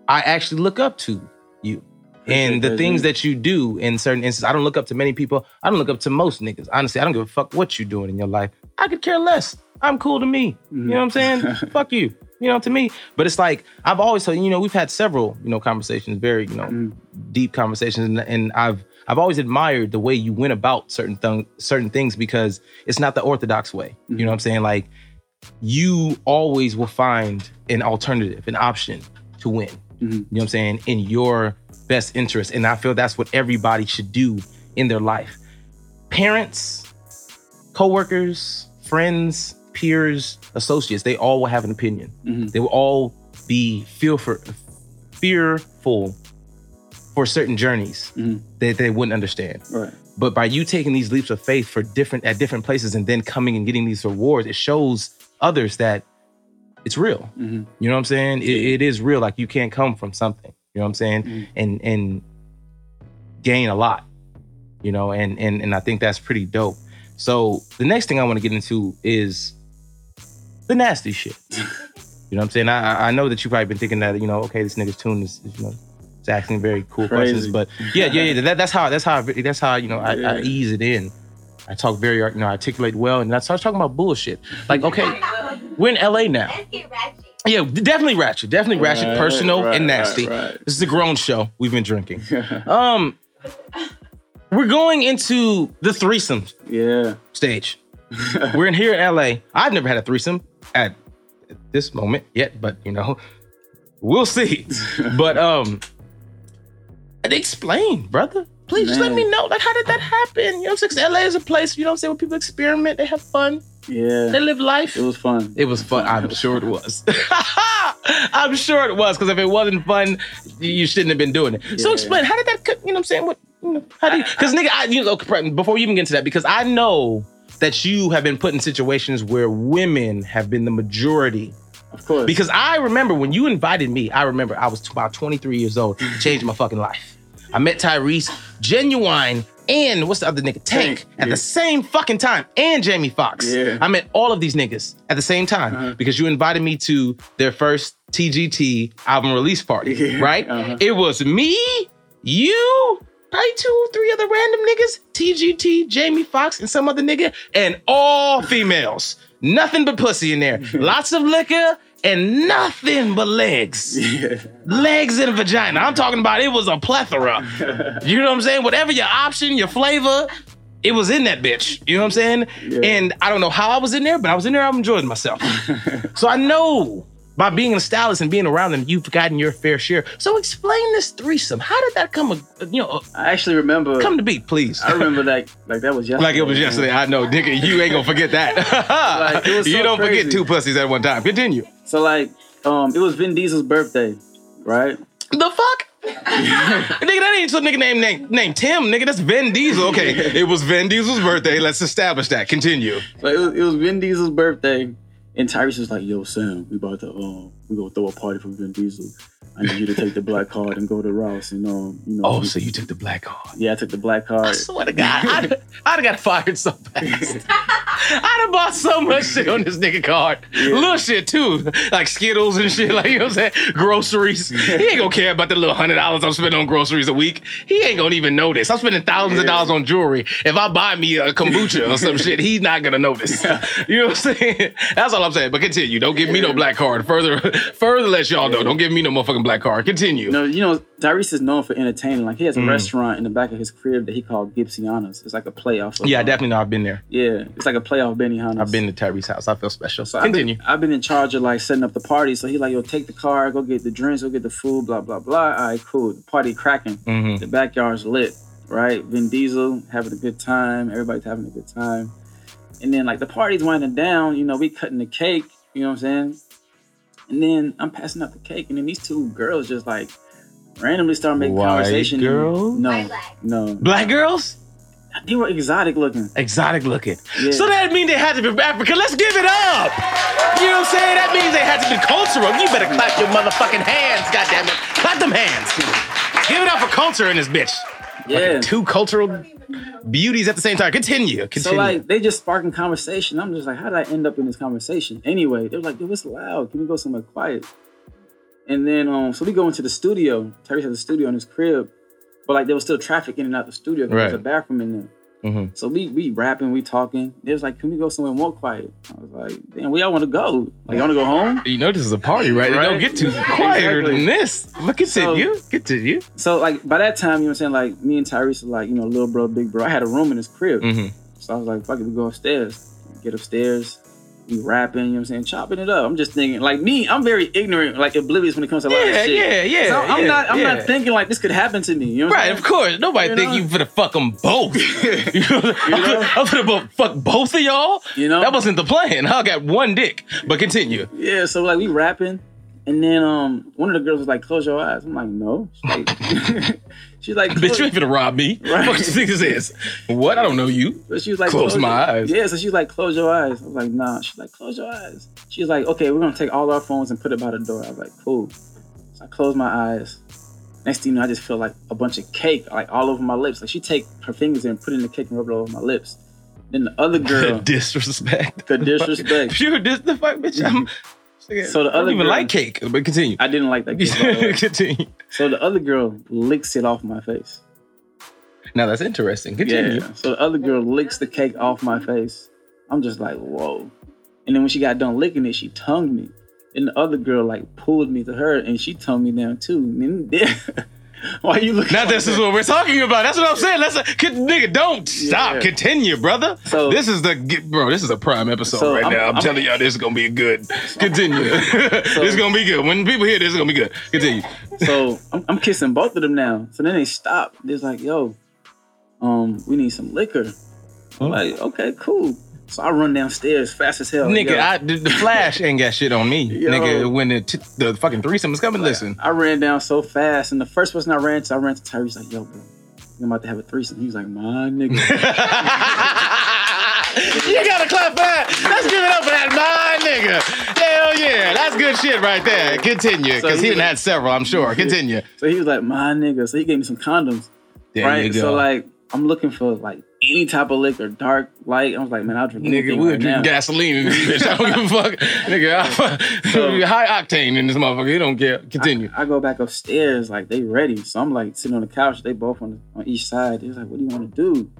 I actually look up to you. And the things that you do in certain instances, I don't look up to many people. I don't look up to most niggas. Honestly, I don't give a fuck what you're doing in your life. I could care less. I'm cool to me. You know what I'm saying? Fuck you. You know, to me. But it's like, I've always told you, you know, we've had several, you know, conversations, very, you know, mm. deep conversations. And, and I've I've always admired the way you went about certain, th- certain things because it's not the orthodox way. Mm-hmm. You know what I'm saying? Like, you always will find an alternative, an option to win. Mm-hmm. You know what I'm saying? In your best interest. And I feel that's what everybody should do in their life. Parents, coworkers, friends, peers, associates, they all will have an opinion. Mm-hmm. They will all be feel for, fearful for certain journeys mm-hmm. that they wouldn't understand. Right. But by you taking these leaps of faith for different at different places and then coming and getting these rewards, it shows others that it's real. Mm-hmm. You know what I'm saying? It, it is real. Like, you can't come from something. You know what I'm saying? Mm-hmm. And and gain a lot, you know, and, and and I think that's pretty dope. So the next thing I want to get into is the nasty shit. You know what I'm saying? I I know that you've probably been thinking that, you know, okay, this nigga's tune is, you know, it's asking very cool Crazy. questions. But yeah, yeah, yeah. That, that's how that's how I, that's how, you know, I, yeah. I ease it in. I talk very, you know, I articulate well, and I start talking about bullshit. Like, okay, we're in L A now. Yeah, definitely ratchet. Definitely ratchet, right, personal, right, and nasty. Right, right. This is a grown show. We've been drinking. um, We're going into the threesomes yeah. stage. We're in here in L A. I've never had a threesome at this moment yet, but, you know, we'll see. But um, explain, brother. Please Man. Just let me know. Like, how did that happen? You know what I'm saying? L A is a place, you know what I'm saying, where people experiment. They have fun. Yeah. They live life. It was fun. It was fun. I'm sure it was. I'm sure it was. Because if it wasn't fun, you shouldn't have been doing it. Yeah. So explain. How did that, you know what I'm saying? What, you know, how do you, because nigga, I, you know, before you even get into that, because I know that you have been put in situations where women have been the majority. Of course. Because I remember when you invited me, I remember I was about twenty-three years old. It changed my fucking life. I met Tyrese, Ginuwine, and what's the other nigga? Tank, Tank at yeah. the same fucking time. And Jamie Foxx. Yeah. I met all of these niggas at the same time uh-huh. because you invited me to their first T G T album release party, yeah. right? Uh-huh. It was me, you, probably two, three other random niggas, T G T, Jamie Foxx, and some other nigga, and all females. Nothing but pussy in there. Lots of liquor. And nothing but legs. Yeah. Legs and vagina. I'm talking about it was a plethora. You know what I'm saying? Whatever your option, your flavor, it was in that bitch. You know what I'm saying? Yeah. And I don't know how I was in there, but I was in there, I enjoyed myself. So I know by being a stylist and being around them, you've gotten your fair share. So explain this threesome. How did that come, a, you know? A, I actually remember. Come to be, please. I remember like, like that was yesterday. Like it was yesterday. Man. I know, nigga, you ain't gonna forget that. Like, it was so you don't crazy. Forget two pussies at one time. Continue. So like, um, it was Vin Diesel's birthday, right? The fuck? Nigga, that ain't some nigga named, named, named Tim, nigga. That's Vin Diesel. Okay, it was Vin Diesel's birthday. Let's establish that. Continue. So it was, it was Vin Diesel's birthday. And Tyrese was like, "Yo, Sam, we about to um, we gonna throw a party for Vin Diesel. I need you to take the black card and go to Rouse and um, you know." Oh, we, so you took the black card? Yeah, I took the black card. I swear to God, I'd, I'd have got fired so fast. I'd have bought so much shit on this nigga card, yeah. Little shit too, like Skittles and shit, like you know what I'm saying, groceries. He ain't gonna care about the little hundred dollars I'm spending on groceries a week. He ain't gonna even notice. I'm spending thousands yeah. of dollars on jewelry. If I buy me a kombucha or some shit, he's not gonna notice. You know what I'm saying? That's all. I'm saying, but continue. Don't give me no black card. Further, further let y'all know. Don't give me no motherfucking black card. Continue. No, you know, Tyrese is known for entertaining. Like, he has a mm. restaurant in the back of his crib that he called Gibsonianas. It's like a playoff. Of, yeah, I definitely know. I've been there. Yeah, it's like a playoff Benihana's. I've been to Tyrese's house. I feel special. So continue. I've been, I've been in charge of, like, setting up the party. So he like, yo, take the car, go get the drinks, go get the food, blah, blah, blah. All right, cool. The party cracking. Mm-hmm. The backyard's lit, right? Vin Diesel having a good time. Everybody's having a good time. And then, like, the party's winding down. You know, we cutting the cake. You know what I'm saying? And then I'm passing out the cake. And then these two girls just, like, randomly start making White conversation. Girl? No, White black girls? No. Black girls? They were exotic looking. Exotic looking. Yeah. So that means they had to be from Africa. Let's give it up. You know what I'm saying? That means they had to be cultural. You better clap your motherfucking hands, goddammit. Clap them hands. Give it up for culture in this bitch. Yeah. Like two cultural beauties at the same time. Continue. Continue. So like they just sparking conversation. I'm just like, how did I end up in this conversation? Anyway, they're like, yo, it's loud. Can we go somewhere quiet? And then um, so we go into the studio. Tyrese has a studio in his crib, but like there was still traffic in and out the studio because right. there's a bathroom in there. Mm-hmm. So we we rapping, we talking. They was like, can we go somewhere more quiet? I was like, damn, where y'all want to go? Like, y'all want to go home? You know, this is a party, right? right? You don't get too yeah, quieter exactly. than this. Look at so, you. Get to you. So, like, by that time, you know what I'm saying? Like, me and Tyrese were like, you know, little bro, big bro. I had a room in his crib. Mm-hmm. So I was like, fuck it, we go upstairs. Get upstairs. We rapping, you know what I'm saying? Chopping it up. I'm just thinking, like, me, I'm very ignorant, like, oblivious when it comes to a lot yeah, of shit. Yeah, yeah, so I'm yeah. Not, I'm yeah. not thinking, like, this could happen to me. You know what right, I'm of course. Nobody you think know? You for the fuck them both. You know? I'm for the fuck both of y'all? You know? That wasn't the plan. I got one dick. But continue. Yeah, so, like, we rapping. And then um, one of the girls was like, close your eyes. I'm like, no. She's like, she's like bitch, you ain't finna rob me. Right. What the fuck you think this is? What? I don't know you. So she was like, close, close my your- eyes. Yeah, so she's like, close your eyes. I was like, nah. She's like, close your eyes. She's like, okay, we're gonna take all our phones and put it by the door. I was like, cool. So I closed my eyes. Next thing you know, I just feel like a bunch of cake like all over my lips. Like she take her fingers and put it in the cake and rub it all over my lips. Then the other girl. The disrespect. The disrespect. Pure disrespect, bitch. I'm So the I don't other even girl, like cake, but continue. I didn't like that cake. Continue. So the other girl licks it off my face. Now that's interesting. Continue. Yeah. So the other girl licks the cake off my face. I'm just like, whoa. And then when she got done licking it, she tongued me. And the other girl like pulled me to her, and she toned me down too. And then, why are you looking? Now like this that? Is what we're talking about. That's what I'm saying. Let's kid, nigga, don't stop. Yeah. Continue, brother. So this is the bro. This is a prime episode so right I'm, now. I'm, I'm telling y'all, this is gonna be a good. Continue. So, this is gonna be good. When people hear this, it's gonna be good. Continue. So I'm, I'm kissing both of them now. So then they stop. They're like, yo, um, we need some liquor. I'm like, okay, cool. So I run downstairs fast as hell. Nigga, I, the Flash ain't got shit on me. Yo. Nigga, when the, t- the fucking threesome is coming, like, listen. I ran down so fast, and the first person I ran to, I ran to Tyrese, like, yo, bro, I'm about to have a threesome. He was like, my nigga. You gotta clap back. Let's give it up for that, my nigga. Hell yeah, that's good shit right there. Continue, because so he, he done had several, I'm sure. Continue. So he was like, my nigga. So he gave me some condoms. There right? You go. So, like, I'm looking for, like, any type of liquor, dark, light. I was like, man, I'll drink Nigga, we'll right drink now. Gasoline in this bitch. I don't give a fuck. Nigga, so, high octane in this motherfucker. He don't care. Continue. I, I go back upstairs, like, they ready. So I'm, like, sitting on the couch. They both on, on each side. They was like, what do you want to do?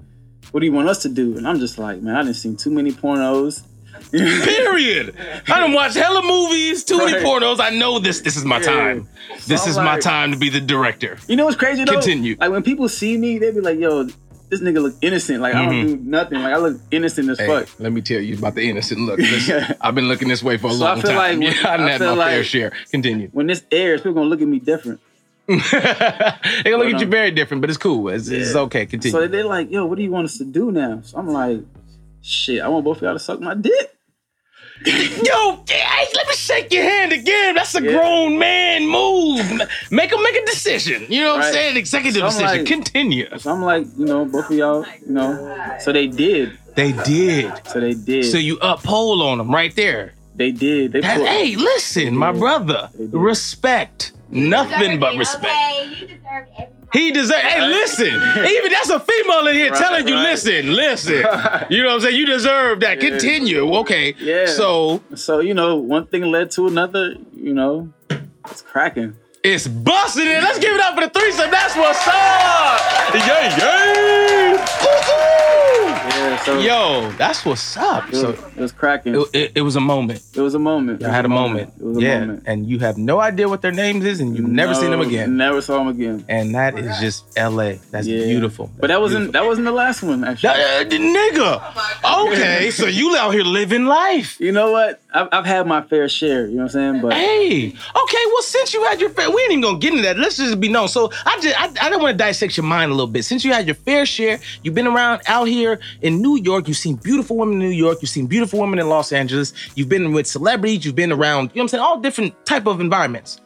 What do you want us to do? And I'm just like, man, I done seen too many pornos. Period. I done watched hella movies, too many right. pornos. I know this. This is my yeah. time. So this I'm is like, my time to be the director. You know what's crazy, though? Continue. Like, when people see me, they be like, yo, this nigga look innocent. Like, mm-hmm. I don't do nothing. Like, I look innocent as hey, fuck. Let me tell you about the innocent look. Yeah. I've been looking this way for a so long I feel time. Like when, yeah, I done I had my like fair share. Continue. When this airs, people gonna look at me different. They gonna but look at um, you very different, but it's cool. It's, yeah. it's okay. Continue. So they're like, yo, what do you want us to do now? So I'm like, shit, I want both of y'all to suck my dick. Yo, yeah, let me shake your hand again. That's a yeah. grown man move. Make him make a decision. You know what right. I'm saying? Executive so I'm decision. Like, continue. So I'm like, you know, both of y'all, you know. So they did. They did. So they did. So you up pole on them right there. They did. They that, hey, listen, my brother. Respect. Nothing but respect. Okay, you deserve everything. He deserves, hey, right. listen, even that's a female in here right, telling you, right. listen, listen. You know what I'm saying? You deserve that. Yeah. Continue. Okay. Yeah. So, so, you know, one thing led to another, you know, it's cracking. It's busting it. Let's give it up for the threesome. That's what's up. Yeah, yeah. yeah so Yo, that's what's up. It was, so, it was cracking. It, it, it was a moment. It was a moment. I had a moment. moment. It was a yeah. moment. And you have no idea what their names is, and you've never no, seen them again. Never saw them again. And that is just L A. That's yeah. beautiful. That's but that wasn't beautiful. That wasn't the last one, actually. That, uh, the nigga. Oh okay, so you out here living life. You know what? I've, I've had my fair share. You know what I'm saying? But hey, okay. Well, since you had your fair, we ain't even gonna get into that. Let's just be known. So I just I, I don't want to dissect your mind a little bit. Since you had your fair share, you've been around out here in New York. You've seen beautiful women in New York. You've seen beautiful women in Los Angeles. You've been with celebrities. You've been around. You know what I'm saying? All different type of environments.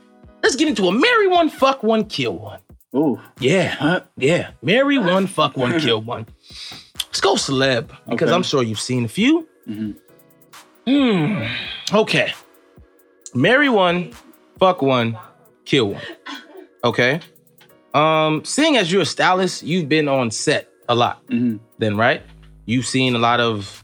Let's get into a marry one, fuck one, kill one. Ooh. Yeah. Huh? Yeah. Marry one, fuck one, kill one. Let's go celeb because okay. I'm sure you've seen a few. Mm-hmm. Hmm. Okay. Marry one, fuck one, kill one. Okay. Um, seeing as you're a stylist, you've been on set a lot mm-hmm. then, right? You've seen a lot of,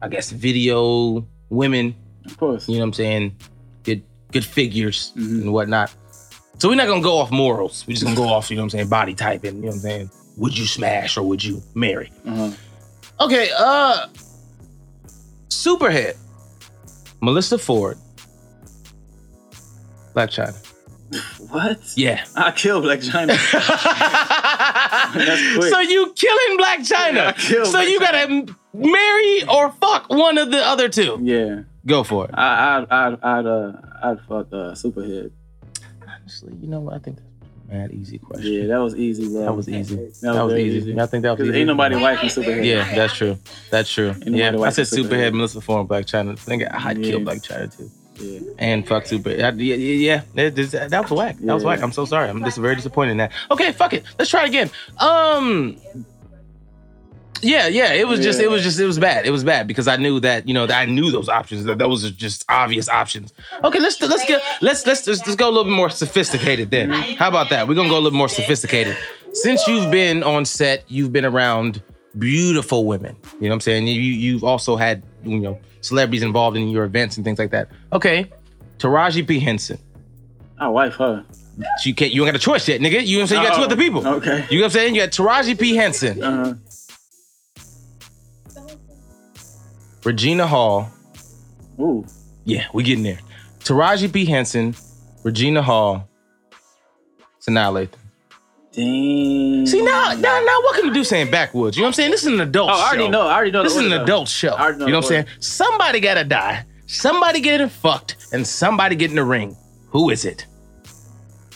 I guess, video women. Of course. You know what I'm saying? Good good figures mm-hmm. and whatnot. So we're not gonna go off morals. We're just gonna go off, you know what I'm saying, body type and you know what I'm saying? Would you smash or would you marry? Uh-huh. Okay, uh Superhead, Melissa Ford, Blac Chyna. What? Yeah. I killed Blac Chyna. That's quick. So you killing Blac Chyna. Yeah, I killed so Blac you Chyna. Gotta marry or fuck one of the other two. Yeah. Go for it. I, I, I'd, I'd, uh, I'd fuck uh, Superhead. Honestly, you know what? I think that's a mad easy question. Yeah, that was easy, bro. That was easy. That was, that was easy. easy. I think that was easy. Ain't nobody white from Superhead. Yeah, that's true. That's true. Yeah, I said Superhead, Superhead, Melissa Ford, Blac Chyna. I think I'd yeah. kill Blac Chyna too. Yeah. And fuck Super. I, yeah, yeah, yeah. That, that was whack. That yeah. was whack. I'm so sorry. I'm just very disappointed in that. Okay, fuck it. Let's try it again. Um. Yeah, yeah. It was yeah. just. It was just. It was bad. It was bad because I knew that. You know, that I knew those options. That those are just obvious options. Okay, let's let's get let's let's let's, let's go a little bit more sophisticated then. How about that? We're gonna go a little more sophisticated. Since you've been on set, you've been around beautiful women. You know what I'm saying? You you've also had you know. celebrities involved in your events and things like that. Okay, Taraji P. Henson. My wife, her. You can't. You ain't got a choice yet, nigga. You know what I'm saying? You got oh, two other people. Okay. You know what I'm saying? You got Taraji P. Henson, uh-huh. Regina Hall. Ooh. Yeah, we getting there. Taraji P. Henson, Regina Hall, Sanaa Lathan. Dang. See, now, now, now, what can you do saying backwoods? You know what I'm saying? This is an adult show. Oh, I already show. know. I already know. This is an adult show. I already know. You know what I'm saying? Somebody got to die. Somebody getting fucked. And somebody getting the ring. Who is it?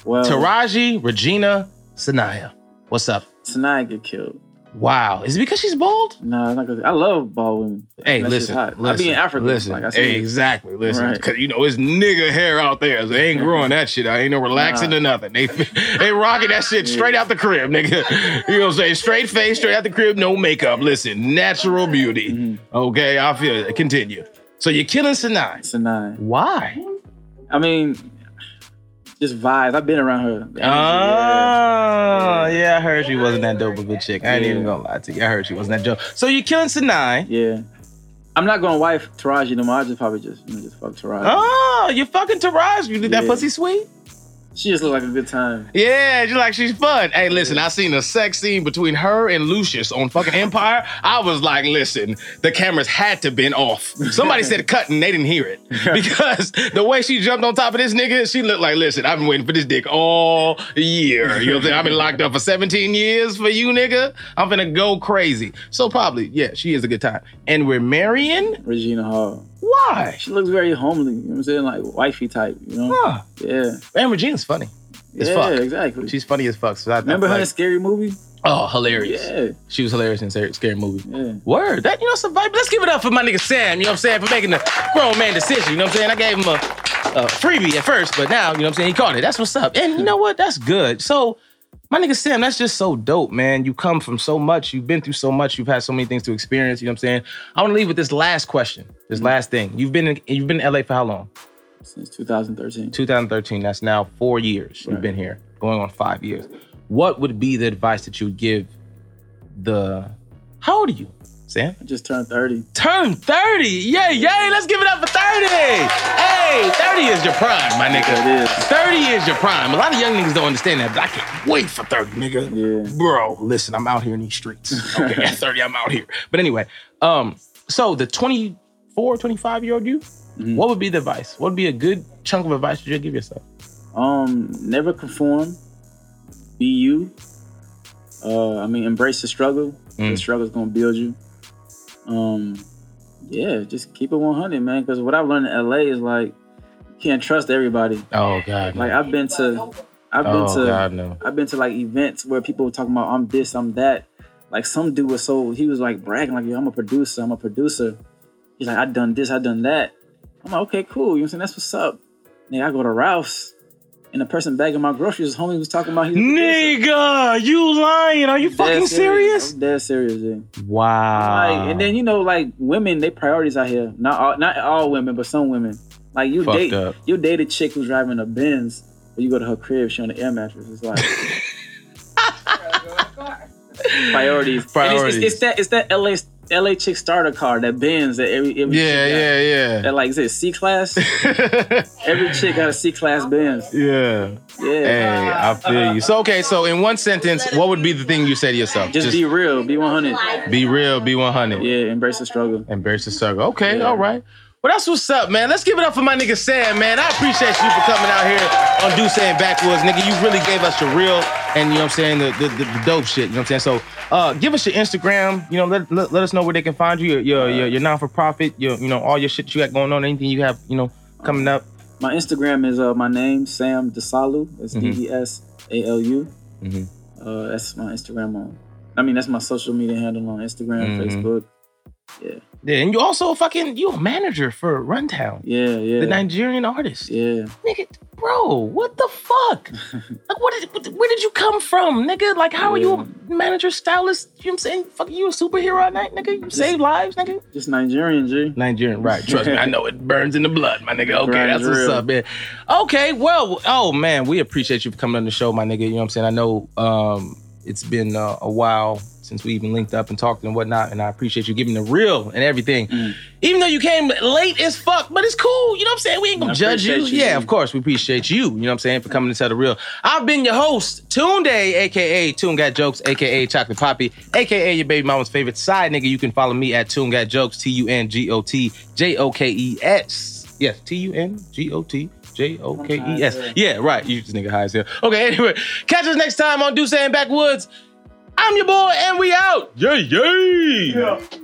Well, Taraji, Regina, Sanaa. What's up? Sanaa get killed. Wow. Is it because she's bald? No, it's not because I love bald women. Hey, that listen, listen. I be in Africa. Listen, like I said. Hey, exactly. Listen. Because, right. you know, it's nigga hair out there. So they ain't growing that shit out. Ain't no relaxing nah. or nothing. They they rocking that shit straight yeah. out the crib, nigga. You know what I'm saying? Straight face, straight out the crib, no makeup. Listen, natural beauty. Mm-hmm. Okay, I feel it. Continue. So you're killing Sanaa. Sanaa. Why? I mean... Just vibes. I've been around her. Oh, yeah. yeah. I heard she wasn't that dope of a chick. I ain't yeah. even gonna lie to you. I heard she wasn't that dope. So you're killing Sanaa. Yeah. I'm not gonna wife Taraji no more. I just probably just, you know, just fuck Taraji. Oh, you're fucking Taraji. You did yeah. that pussy sweet? She just looked like a good time. Yeah, she's like, she's fun. Hey, listen, I seen a sex scene between her and Lucius on fucking Empire. I was like, listen, the cameras had to been off. Somebody said cut and they didn't hear it. Because the way she jumped on top of this nigga, she looked like, listen, I've been waiting for this dick all year. You know what I'm saying? I've been locked up for seventeen years for you, nigga. I'm finna go crazy. So probably, yeah, she is a good time. And we're marrying? Regina Hall. Why? She looks very homely. You know what I'm saying? Like wifey type, you know? Huh. Yeah. And Regina's funny as yeah, fuck. Yeah, exactly. She's funny as fuck. So I Remember her like, in Scary Movie? Oh, hilarious. Yeah. She was hilarious in Scary Movie. Yeah. Word. That, you know, survivor. Let's give it up for my nigga Sam, you know what I'm saying, for making the grown man decision. You know what I'm saying? I gave him a, a freebie at first, but now, you know what I'm saying, he caught it. That's what's up. And you know what? That's good. So, my nigga Sam, that's just so dope, man. You come from so much. You've been through so much. You've had so many things to experience. You know what I'm saying? I want to leave with this last question, this mm-hmm. last thing. You've been in, you've been in L A for how long? Since twenty thirteen. twenty thirteen. That's now four years right. you've been here, going on five years. What would be the advice that you would give the... How old are you, Sam? I just turned thirty. Turned thirty? Yay, yay. Let's give it up for thirty. Hey, thirty is your prime, my nigga. It is. thirty is your prime. A lot of young niggas don't understand that, but I can't wait for thirty, nigga. Yeah. Bro, listen, I'm out here in these streets. Okay, at thirty, I'm out here. But anyway, um, so the twenty-four, twenty-five-year-old you, mm-hmm. what would be the advice? What would be a good chunk of advice that you'd give yourself? Um, never conform. Be you. Uh, I mean, embrace the struggle. Mm. The struggle's gonna build you. Um, yeah, just keep it one hundred, man. Because what I've learned in L A is like, you can't trust everybody. Oh God. Like no. I've been to, I've been oh, to, God, no. I've been to like events where people were talking about I'm this, I'm that. Like some dude was so he was like bragging like, yo, I'm a producer, I'm a producer. He's like, I done this, I done that. I'm like, okay, cool. You know what I'm saying? That's what's up. Then I go to Ralph's. And the person bagging my groceries, his homie was talking about his nigga, you lying. Are you I'm fucking serious? serious? I'm dead serious, yeah. Wow. Like, and then, you know, like, women, they priorities out here. Not all, not all women, but some women. Like, you Fucked date up. you date a chick who's driving a Benz, but you go to her crib, she on the air mattress. It's like... priorities. Priorities. It's, it's, it's, that, it's that L A... L A chick starter car, that Benz, that every, every yeah, chick yeah, yeah, that like is it C class? Every chick got a C class Benz. Yeah, yeah. Hey, I feel you. So okay, so in one sentence, what would be the thing you say to yourself? Just, Just be real, be one hundred. Be real, be one hundred. Yeah, embrace the struggle. Embrace the struggle. Okay, yeah. all right. Well, that's what's up, man. Let's give it up for my nigga Sam, man. I appreciate you for coming out here on Do Saying Backwards, nigga. You really gave us the real and, you know what I'm saying, the, the, the dope shit. You know what I'm saying? So uh, give us your Instagram. You know, let, let, let us know where they can find you, your your, your, your non-for-profit, your, you know, all your shit you got going on, anything you have, you know, coming up. My Instagram is uh, my name, Sam Dasilo. That's mm-hmm. D E S A L U. Mm-hmm. Uh, that's my Instagram on, I mean, that's my social media handle on Instagram, mm-hmm. Facebook. Yeah. Yeah, and you also fucking, you a manager for Runtown. Yeah, yeah. The Nigerian artist. Yeah. Nigga, bro, what the fuck? Like, what did, where did you come from, nigga? Like, how yeah. are you a manager, stylist? You know what I'm saying? Fucking you a superhero at night, nigga? You just, save lives, nigga? Just Nigerian, G. Nigerian, right. Trust me, I know it burns in the blood, my nigga. Okay, burns that's what's real. up, man. Okay, well, oh, man, we appreciate you for coming on the show, my nigga. You know what I'm saying? I know um, it's been uh, a while since we even linked up and talked and whatnot, and I appreciate you giving the real and everything. Mm. Even though you came late as fuck, but it's cool. You know what I'm saying? We ain't gonna judge you. you. Yeah, of course, we appreciate you. You know what I'm saying? For coming to tell the real. I've been your host, Toon Day, A K A Toon Got Jokes, A K A Chocolate Poppy, A K A your baby mama's favorite side nigga. You can follow me at Toon Got Jokes, T U N G O T J O K E S. Yes, T U N G O T J O K E S. Yeah, right. You just nigga high as hell. Okay, anyway. Catch us next time on Deuce and Backwoods. I'm your boy, and we out. Yay, yay. Yeah.